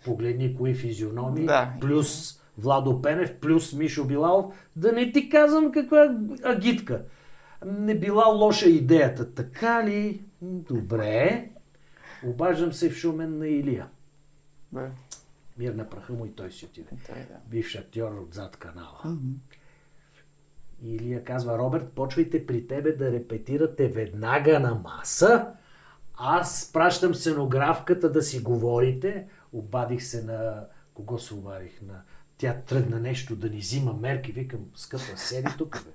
погледни кои физиономии, плюс Владо Пенев, плюс Мишо Билалов, да не ти казвам каква агитка. Не била лоша идеята, така ли? Добре. Обаждам се в Шумен на Илия. Мир на праха му и той си отиде. Бивш актьор от зад канала. Илия казва, Робърт, почвайте при тебе да репетирате веднага на маса. Аз пращам сценографката да си говорите. Обадих се на... Кого се обадих? Тя тръгна нещо да ни взима мерки. Викам, скъпа, седи тук, бе.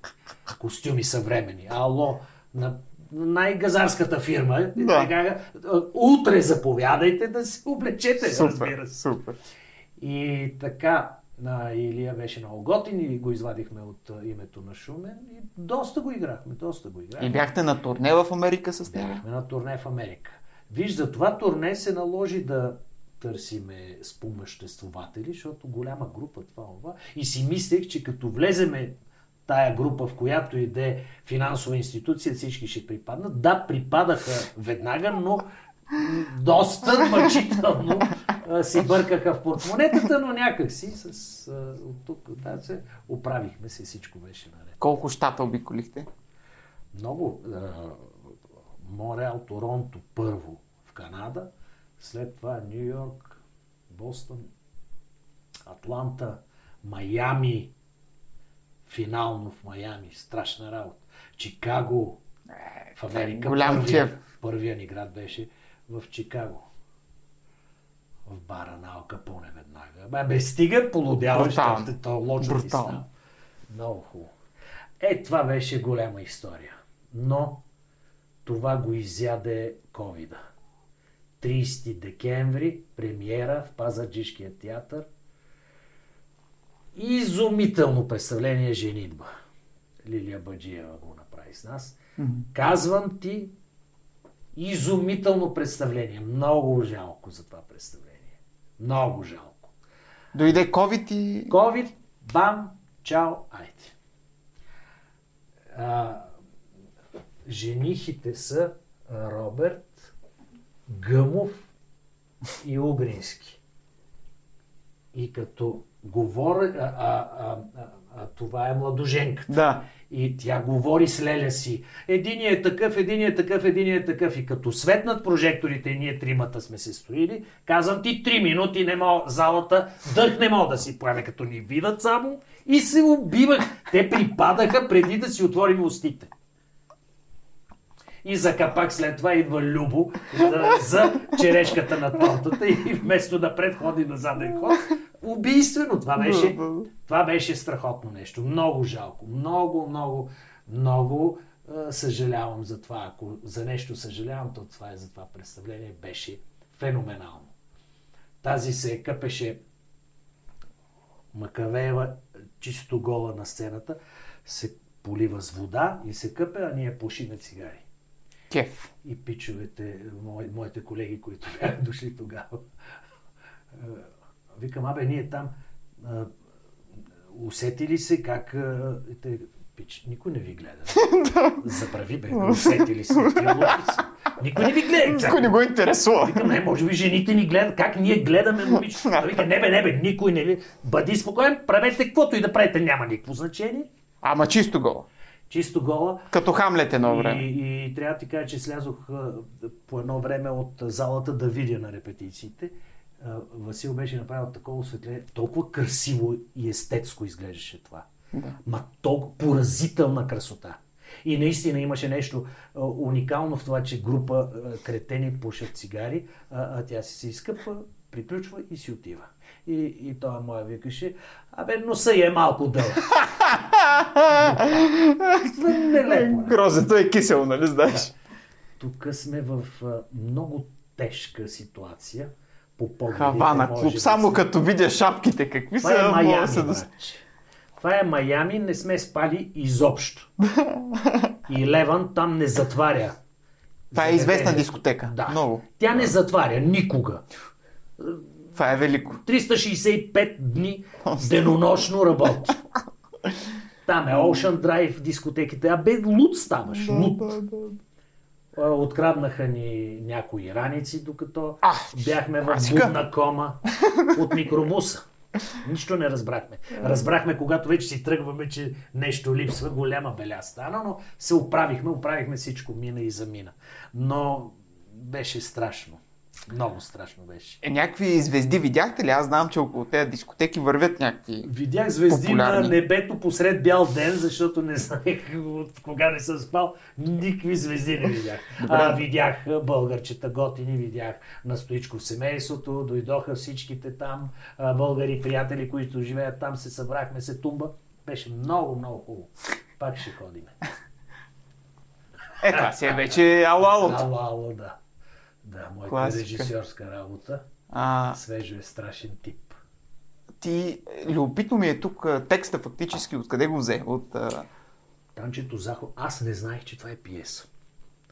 Костюми съвремени. Ало, на най-газарската фирма. Да. Утре заповядайте да се облечете. Супер, разбира се. Супер. И така, на Илия беше много готин и го извадихме от името на Шумен и доста го играхме. И бяхте на турне в Америка с него? Бяхме на турне в Америка. Виж, за това турне се наложи да търсиме спомъществователи, защото голяма група това. И си мислех, че като влеземе тая група, в която иде финансова институция, всички ще припаднат. Да, припадаха веднага, но доста мъчително си бъркаха в портмонетата, но някак си от тук да се оправихме, се всичко беше наред. Колко щата обиколихте? Много. Монреал, Торонто първо в Канада, след това Ню Йорк, Бостън, Атланта, Майами, финално в Майами, страшна работа, Чикаго, в Америка, първия ни град беше в Чикаго. В бара на Ал Капоне веднага. Бе, стига, полудяваш, ще то лоджа ти става. Много хубаво. Това беше голяма история. Но това го изяде ковида. 30 декември, премиера в Пазарджишкия театър. Изумително представление "Женитба". Лилия Баджиева го направи с нас. Казвам ти, изумително представление. Много жалко за това представление. Много жалко. Дойде COVID и... COVID, бам, чао, айде. Женихите са Робърт, Гъмов и Угрински. И като говори... това е младоженката. Да. И тя говори с леля си. Единият е такъв. И като светнат прожекторите, ние тримата сме се стоили, казвам ти 3 минути, не мога, залата дъх не мога да си поеме, като ни видят само и се убивах. Те припадаха преди да си отворим устите. И за капак след това идва Любо за черешката на тортата и вместо напред ходи на заден ход. Убийствено. Това беше страхотно нещо. Много жалко. Много съжалявам за това. Ако за нещо съжалявам, то това е за това представление. Беше феноменално. Тази се къпеше Макавеева чисто гола на сцената. Се полива с вода и се къпе, а ние пуши на цигари. Кеф. И пичовете, моите колеги, които бяха дошли тогава. Викам, ние там усетили се как... Пич, никой не ви гледа. Забрави, усетили се. Никой не ви гледа. Никой не го интересува. Викам, може би жените ни гледат, как ние гледаме момичето. Викам, никой не ви... Бъди спокоен, правете каквото и да правите, няма никакво значение. Ама чисто гола. Чисто гола. Като Хамлет едно време. И трябва да ти кажа, че слязох по едно време от залата да видя на репетициите. Васил беше направил такова осветление. Толкова красиво и естетско изглеждаше това. Да. Ма толкова поразителна красота. И наистина имаше нещо уникално в това, че група кретени пушат цигари, а тя се изкъпва, приключва и си отива. И това моя викаше, носа е малко дълъг. Нелепо. Грозето е кисело, нали знаеш? Да. Тук сме в много тежка ситуация. Хавана клуб, само като видя шапките, какви са... Това е Майами, Това е Майами, не сме спали изобщо. И Леван там не затваря. Това е известна дискотека. Да. Много. Тя не затваря никога. Това е велико. 365 дни денонощно работи. Там е Ocean Drive дискотеките. Бе, лут ставаш. Лут. Откраднаха ни някои раници, докато бяхме в будна кома от микромуса. Нищо не разбрахме. Разбрахме, когато вече си тръгваме, че нещо липсва, голяма беля стана, но се оправихме всичко, мина и замина. Но беше страшно. Много страшно беше. Някакви звезди видяхте ли? Аз знам, че около тези дискотеки вървят някакви. Видях звезди популярни на небето посред бял ден, защото не знаех от кога не съм спал. Никакви звезди не видях. Видях българчета готини, видях на Стоичко в семейството, дойдоха всичките там българи, приятели, които живеят там, се събрахме, се тумба. Беше много хубаво. Пак ще ходиме. Това си е вече ало-алото. Ало-ало, да. Да, моята режисьорска работа. Свежо е страшен тип. ти... Любопитно ми е тук текста фактически, откъде го взе? От... Танчето Захо, аз не знаех, че това е пиеса.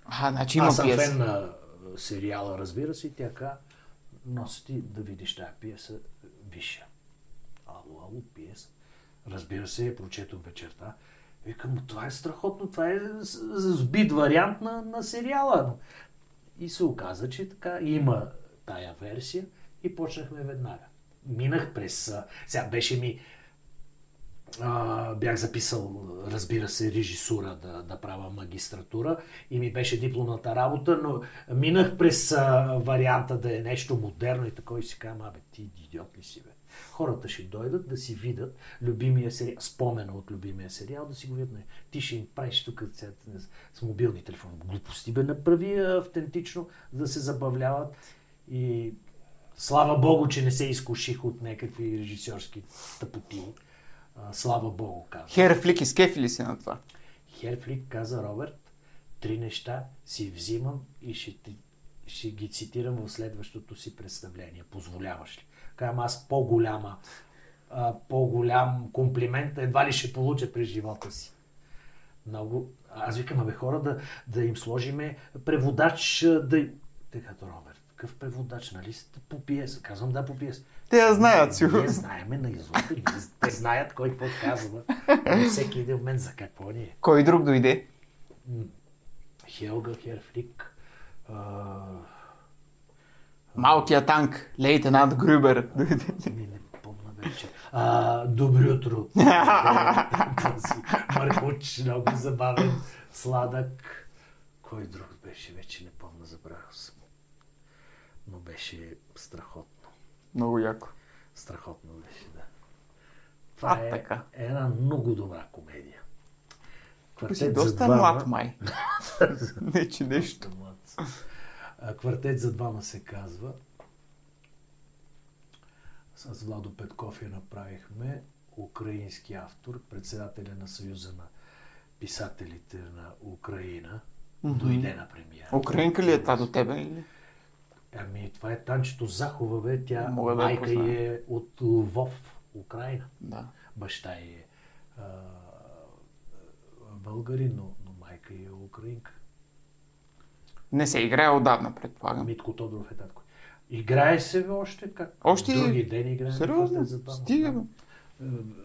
Аха, значи има пиеса. Аз съм фен на сериала, разбира се, и тя ка носи ти да видиш тая пиеса, виша. Ало, пиеса. Разбира се, я прочетох вечерта. Викам, това е страхотно, това е сбит вариант на сериала. И се оказа, че така има тая версия и почнахме веднага. Минах през... Сега беше ми... бях записал, разбира се, режисура да правя магистратура и ми беше дипломната работа, но минах през варианта да е нещо модерно и такова и си казвам, абе, ти идиот ли си, бе? Хората ще дойдат да си видят любимия сериал, спомена от любимия сериал, да си го видят. Не. Ти ще им правиш тук с мобилни телефони. Глупости бе, направи автентично, да се забавляват. И слава Богу, че не се изкуших от някакви режисьорски тъпоти. Слава Богу, каза. Херфлик, изкефи ли се на това? Херфлик каза, Робърт, 3 неща си взимам и ще ги цитирам в следващото си представление. Позволяваш ли? Казвам, аз по-голям комплимент едва ли ще получа през живота си. Много... Аз викам, абе хора, да им сложиме преводач, да... Те като, Робърт, какъв преводач, нали сте по пиеса? Казвам, да, по пиеса. Те знаят, сигурно. Ние знаеме на изложение. Те знаят кой какво казва. Но всеки един момент за какво ни е. Кой друг дойде? Хелга, Херфлик... Малкия танк, лейтенант Грюбер. Не помня вече. Добри утро. Маркуч, много забавен, сладък. Кой друг беше? Вече не помня, забравял съм. Но беше страхотно. Много яко. Страхотно беше, да. Това е една много добра комедия. Квартет доста млад май. Не, че нещо. Квартет за двама се казва. С Владо Петков я направихме. Украински автор, председателя на Съюза на писателите на Украина. Дойде на премиера. Украинка ли е това до тебе? Или? Ами това е Танчето Захова, бе. Тя майка е от Лвов, Украина. Да. Баща е българин, но майка е украинка. Не се играе отдавна, предполагам. Митко Тодоров е татко. Играе се бе още как? Още други ден играе. Сериозно? Стига бе.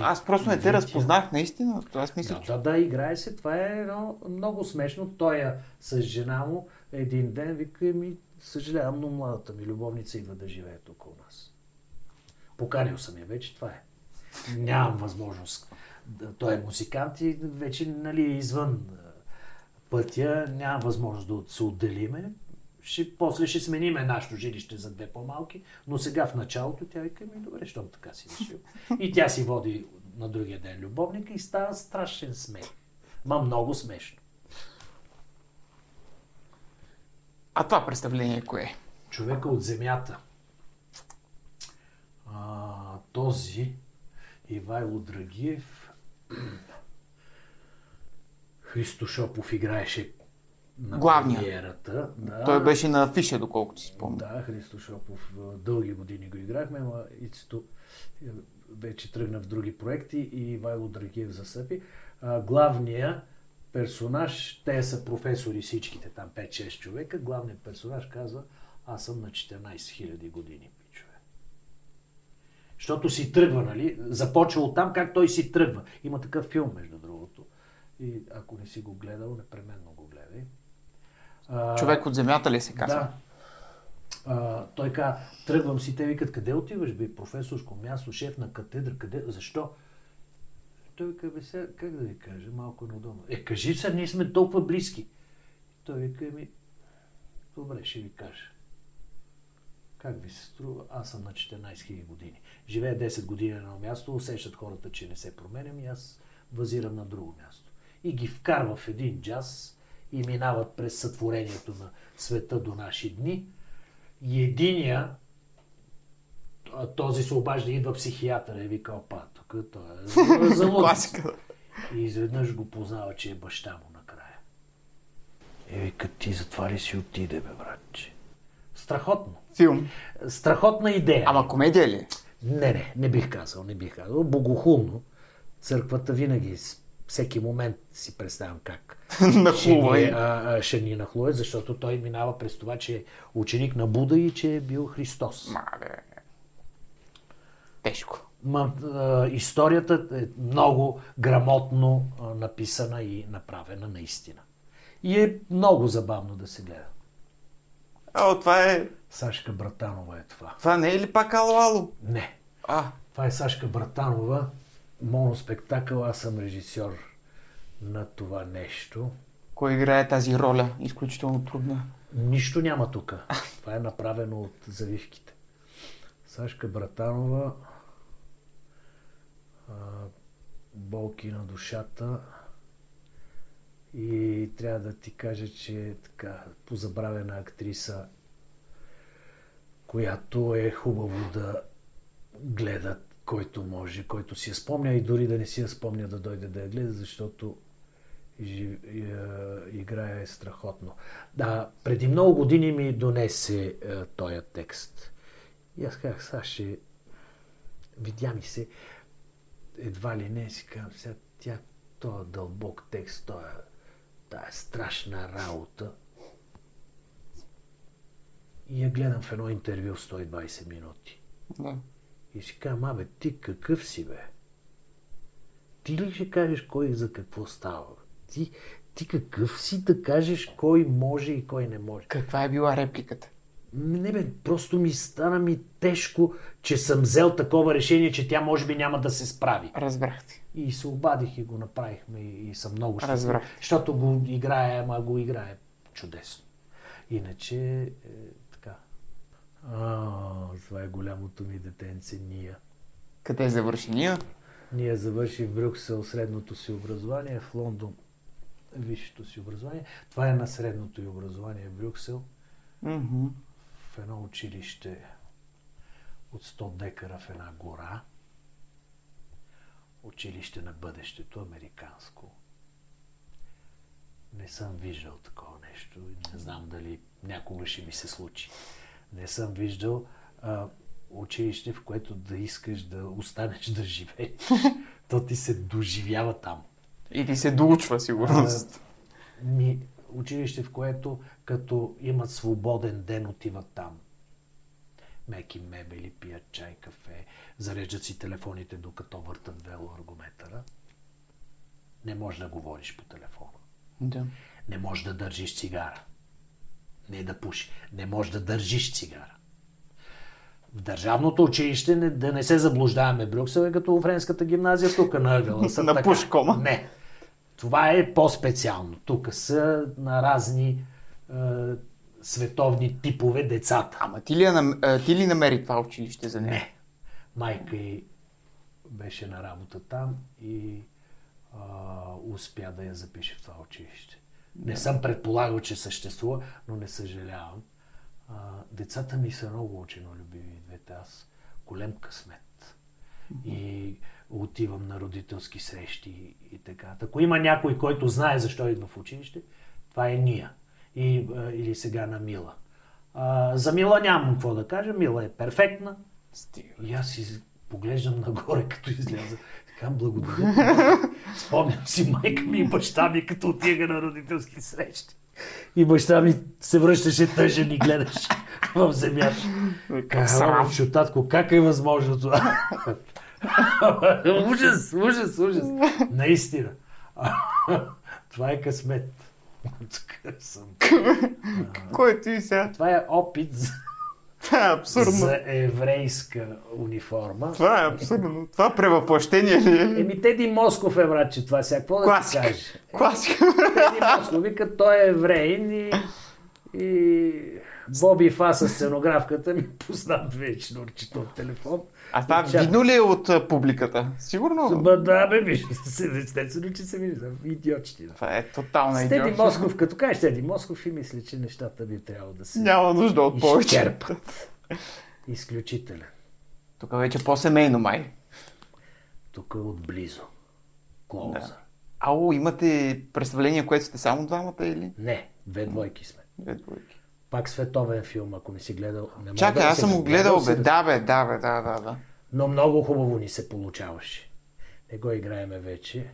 Аз просто не те разпознах наистина. Аз мисля, че... Да, играе се. Това е много смешно. Той е с жена му един ден. Вика ми, съжалявам, но младата ми любовница идва да живее тук у нас. Поканил съм я вече, това е. Нямам възможност. Той е музикант и вече нали, е извън пътя, няма възможност да се отделиме. После ще смениме нашето жилище за две по-малки, но сега в началото тя вика ми, добре, щом така си решил. И тя си води на другия ден любовника и става страшен смех. Ма много смешно. А това представление кое е? Човека от земята. Този Ивайло Драгиев... Христо Шопов играеше на премиерата. Да. Той беше на афиша, доколкото си спомня. Да, Христо Шопов дълги години го играхме, ама Ицето вече тръгна в други проекти и Ивайло Драгиев засъпи. Главният персонаж, те са професори всичките, там 5-6 човека, главният персонаж казва, аз съм на 14 000 години, пичове. Защото си тръгва, нали? Започва от там как той си тръгва. Има такъв филм, между другото. И ако не си го гледал, непременно го гледай. Човек от земята ли се казва? Да. Той каза, тръгвам си, те викат, къде отиваш бе, професорско място, шеф на катедра, къде, защо? Той вика, бе сега, как да ви кажа, малко надолу. Кажи се, ние сме толкова близки. Той вика, добре, ще ви кажа. Как ви се струва? Аз съм на 14 000 години. Живея 10 години на едно място, усещат хората, че не се променям и аз базирам на друго място. И ги вкарва в един джаз и минават през сътворението на света до наши дни. И единия, този се обажда, идва психиатъра и вика, опа, тук той е залудец. И изведнъж го познава, че е баща му накрая. И вика, ти затова ли си отиде, бе, братче? Страхотно. Филм. Страхотна идея. Ама комедия ли? Не бих казал. Богохулно. Църквата винаги, всеки момент си представям как ще ни нахлуе, защото той минава през това, че е ученик на Буда и че е бил Христос. Мале. Тежко. Историята е много грамотно написана и направена наистина. И е много забавно да се гледа. Ало, това е... Сашка Братанова е това. Това не е ли пак Ало-Ало? Не. Това е Сашка Братанова. Моноспектакъл. Аз съм режисьор на това нещо. Кой играе тази роля? Изключително трудна. Нищо няма тук. Това е направено от завивките. Сашка Братанова... болки на душата. И трябва да ти кажа, че е така позабравена актриса, която е хубаво да гледат, който може, който си я спомня и дори да не си я спомня да дойде да я гледа, защото играе страхотно. Да, преди много години ми донесе този текст. И аз казах, Саше, видя ми се, едва ли не, си казвам, сега тя, този дълбок текст, тая страшна работа. И я гледам в едно интервю 120 минути. Да. И си казвам, абе, ти какъв си, бе? Ти ли ще кажеш кой и за какво става? Ти какъв си да кажеш кой може и кой не може? Каква е била репликата? Не бе, просто ми стана тежко, че съм взел такова решение, че тя може би няма да се справи. Разбрах ти. И се обадих и го направихме и съм много щастлив. Разбрах. Защото го играе чудесно. Иначе така. Това е голямото ми детенце Ния. Къде завърши Ния? Ния завърши в Брюксел средното си образование, в Лондон висшето си образование. Това е на средното и образование в Брюксел. Mm-hmm. В едно училище от 100 декара в една гора. Училище на бъдещето, американско. Не съм виждал такова нещо. Не знам дали някога ще ми се случи. Не съм виждал училище, в което да искаш да останеш да живееш. То ти се доживява там. И ти се доучва, сигурност. Училище, в което като имат свободен ден, отиват там. Меки мебели, пият чай, кафе, зареждат си телефоните, докато въртат велоаргометъра. Не можеш да говориш по телефона. Да. Не можеш да държиш цигара. Не да пуши. Не можеш да държиш цигара. В държавното училище, да не се заблуждаваме, Брюксел е като френската гимназия, тук на ъгъла са на пушкома. Не. Това е по-специално. Тук са на разни световни типове децата. Ама ти ли намери това училище за нея? Не. Майка ѝ беше на работа там и успя да я запише в това училище. Не съм предполагал, че съществува, но не съжалявам. Децата ми са много ученолюбиви, двете. Аз голям късмет. И отивам на родителски срещи и така. Ако има някой, който знае защо идва в училище, това е Ния. Или сега на Мила. За Мила нямам какво да кажа. Мила е перфектна. И аз поглеждам нагоре, като изляза. Така, благодаря. Спомням си майка ми и баща ми, като отига на родителски срещи. И баща ми се връщаше тъжен и гледаше в земята. Казвам, татко, как е възможно това? Ужас. Наистина. Това е късмет. Кой ти сега? Това е опит за еврейска униформа. Това е абсурдно. Това превъплъщение ли е? Теди Москов е, брат, че това сега. Какво да ти кажеш? Класика. Теди Москов вика, той е евреин и... Боби Фа с сценографката ми познат вече норчето от телефон. А това видно ли е от публиката? Сигурно? Да, бе, вижда се, естествено, че се вижда. Идиотщина. Това е тотална идиотщина. Теди Москов, като кажеш Теди Москов, и мисля, че нещата би трябвало да се... Няма нужда от повече. Изчерпат. Изключителен. Тук вече по-семейно май. Тук отблизо. Клоуза. Да. Ало, имате представление, което сте само двамата или? Не, две двойки сме. Пак световен филм, ако не си гледал. Чакай, аз съм го гледал, бе. Да, бе. но много хубаво ни се получаваше. Не го играеме вече,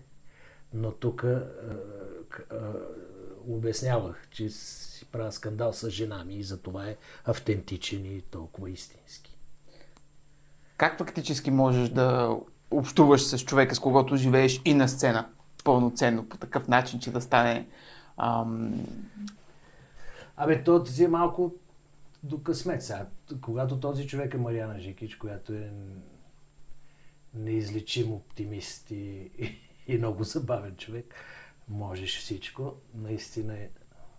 но тук обяснявах, че си правя скандал с жена ми и затова е автентичен и толкова истински. Как фактически можеш да общуваш с човека, с когото живееш и на сцена пълноценно, по такъв начин, че да стане... Абе, то ти е малко до късмет сега. Когато този човек е Марияна Жикич, която е неизлечим оптимист и много забавен човек, можеш всичко. Наистина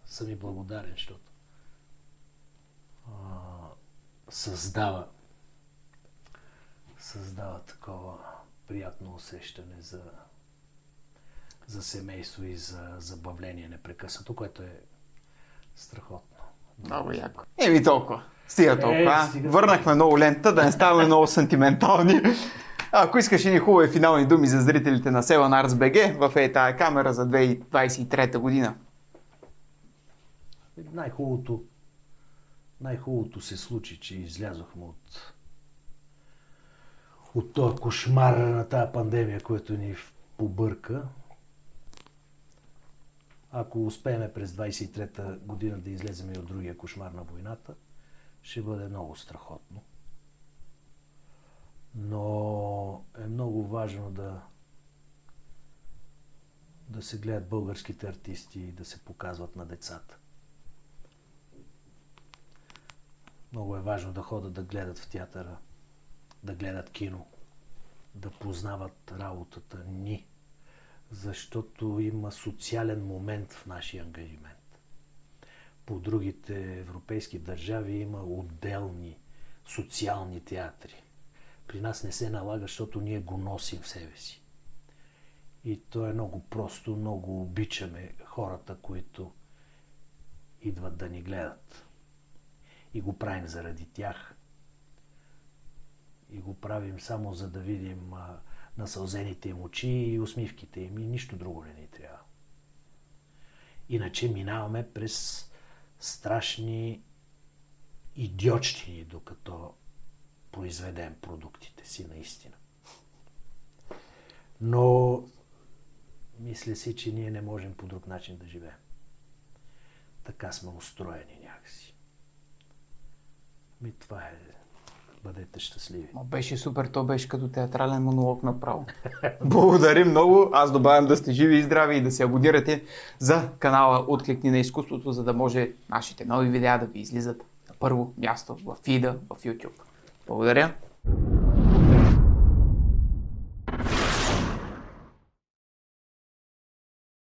съм и благодарен, защото създава такова приятно усещане за семейство и за забавление непрекъснато, което е страхотно. Много яко. Еми толкова. Стига толкова. Върнахме много лента, да не ставаме много сантиментални. Ако искаш и ни хубави финални думи за зрителите на 7Arts.bg в тая камера за 2023 година. Най-хубавото се случи, че излязохме от този кошмар на тая пандемия, която ни побърка. Ако успеем през 23-та година да излезем и от другия кошмар на войната, ще бъде много страхотно. Но е много важно да се гледат българските артисти и да се показват на децата. Много е важно да ходят да гледат в театъра, да гледат кино, да познават работата ни, защото има социален момент в нашия ангажимент. По другите европейски държави има отделни социални театри. При нас не се налага, защото ние го носим в себе си. И то е много просто, много обичаме хората, които идват да ни гледат. И го правим заради тях. И го правим само за да видим насълзените им очи и усмивките им. И нищо друго не ни трябва. Иначе минаваме през страшни идиотщини, докато произведем продуктите си наистина. Но мисля си, че ние не можем по друг начин да живеем. Така сме устроени някакси. Това е... Бъдете щастливи. Беше супер, то беше като театрален монолог направо. Благодарим много. Аз добавям да сте живи и здрави и да се абонирате за канала Откликни на изкуството, за да може нашите нови видеа да ви излизат на първо място в фида в YouTube. Благодаря.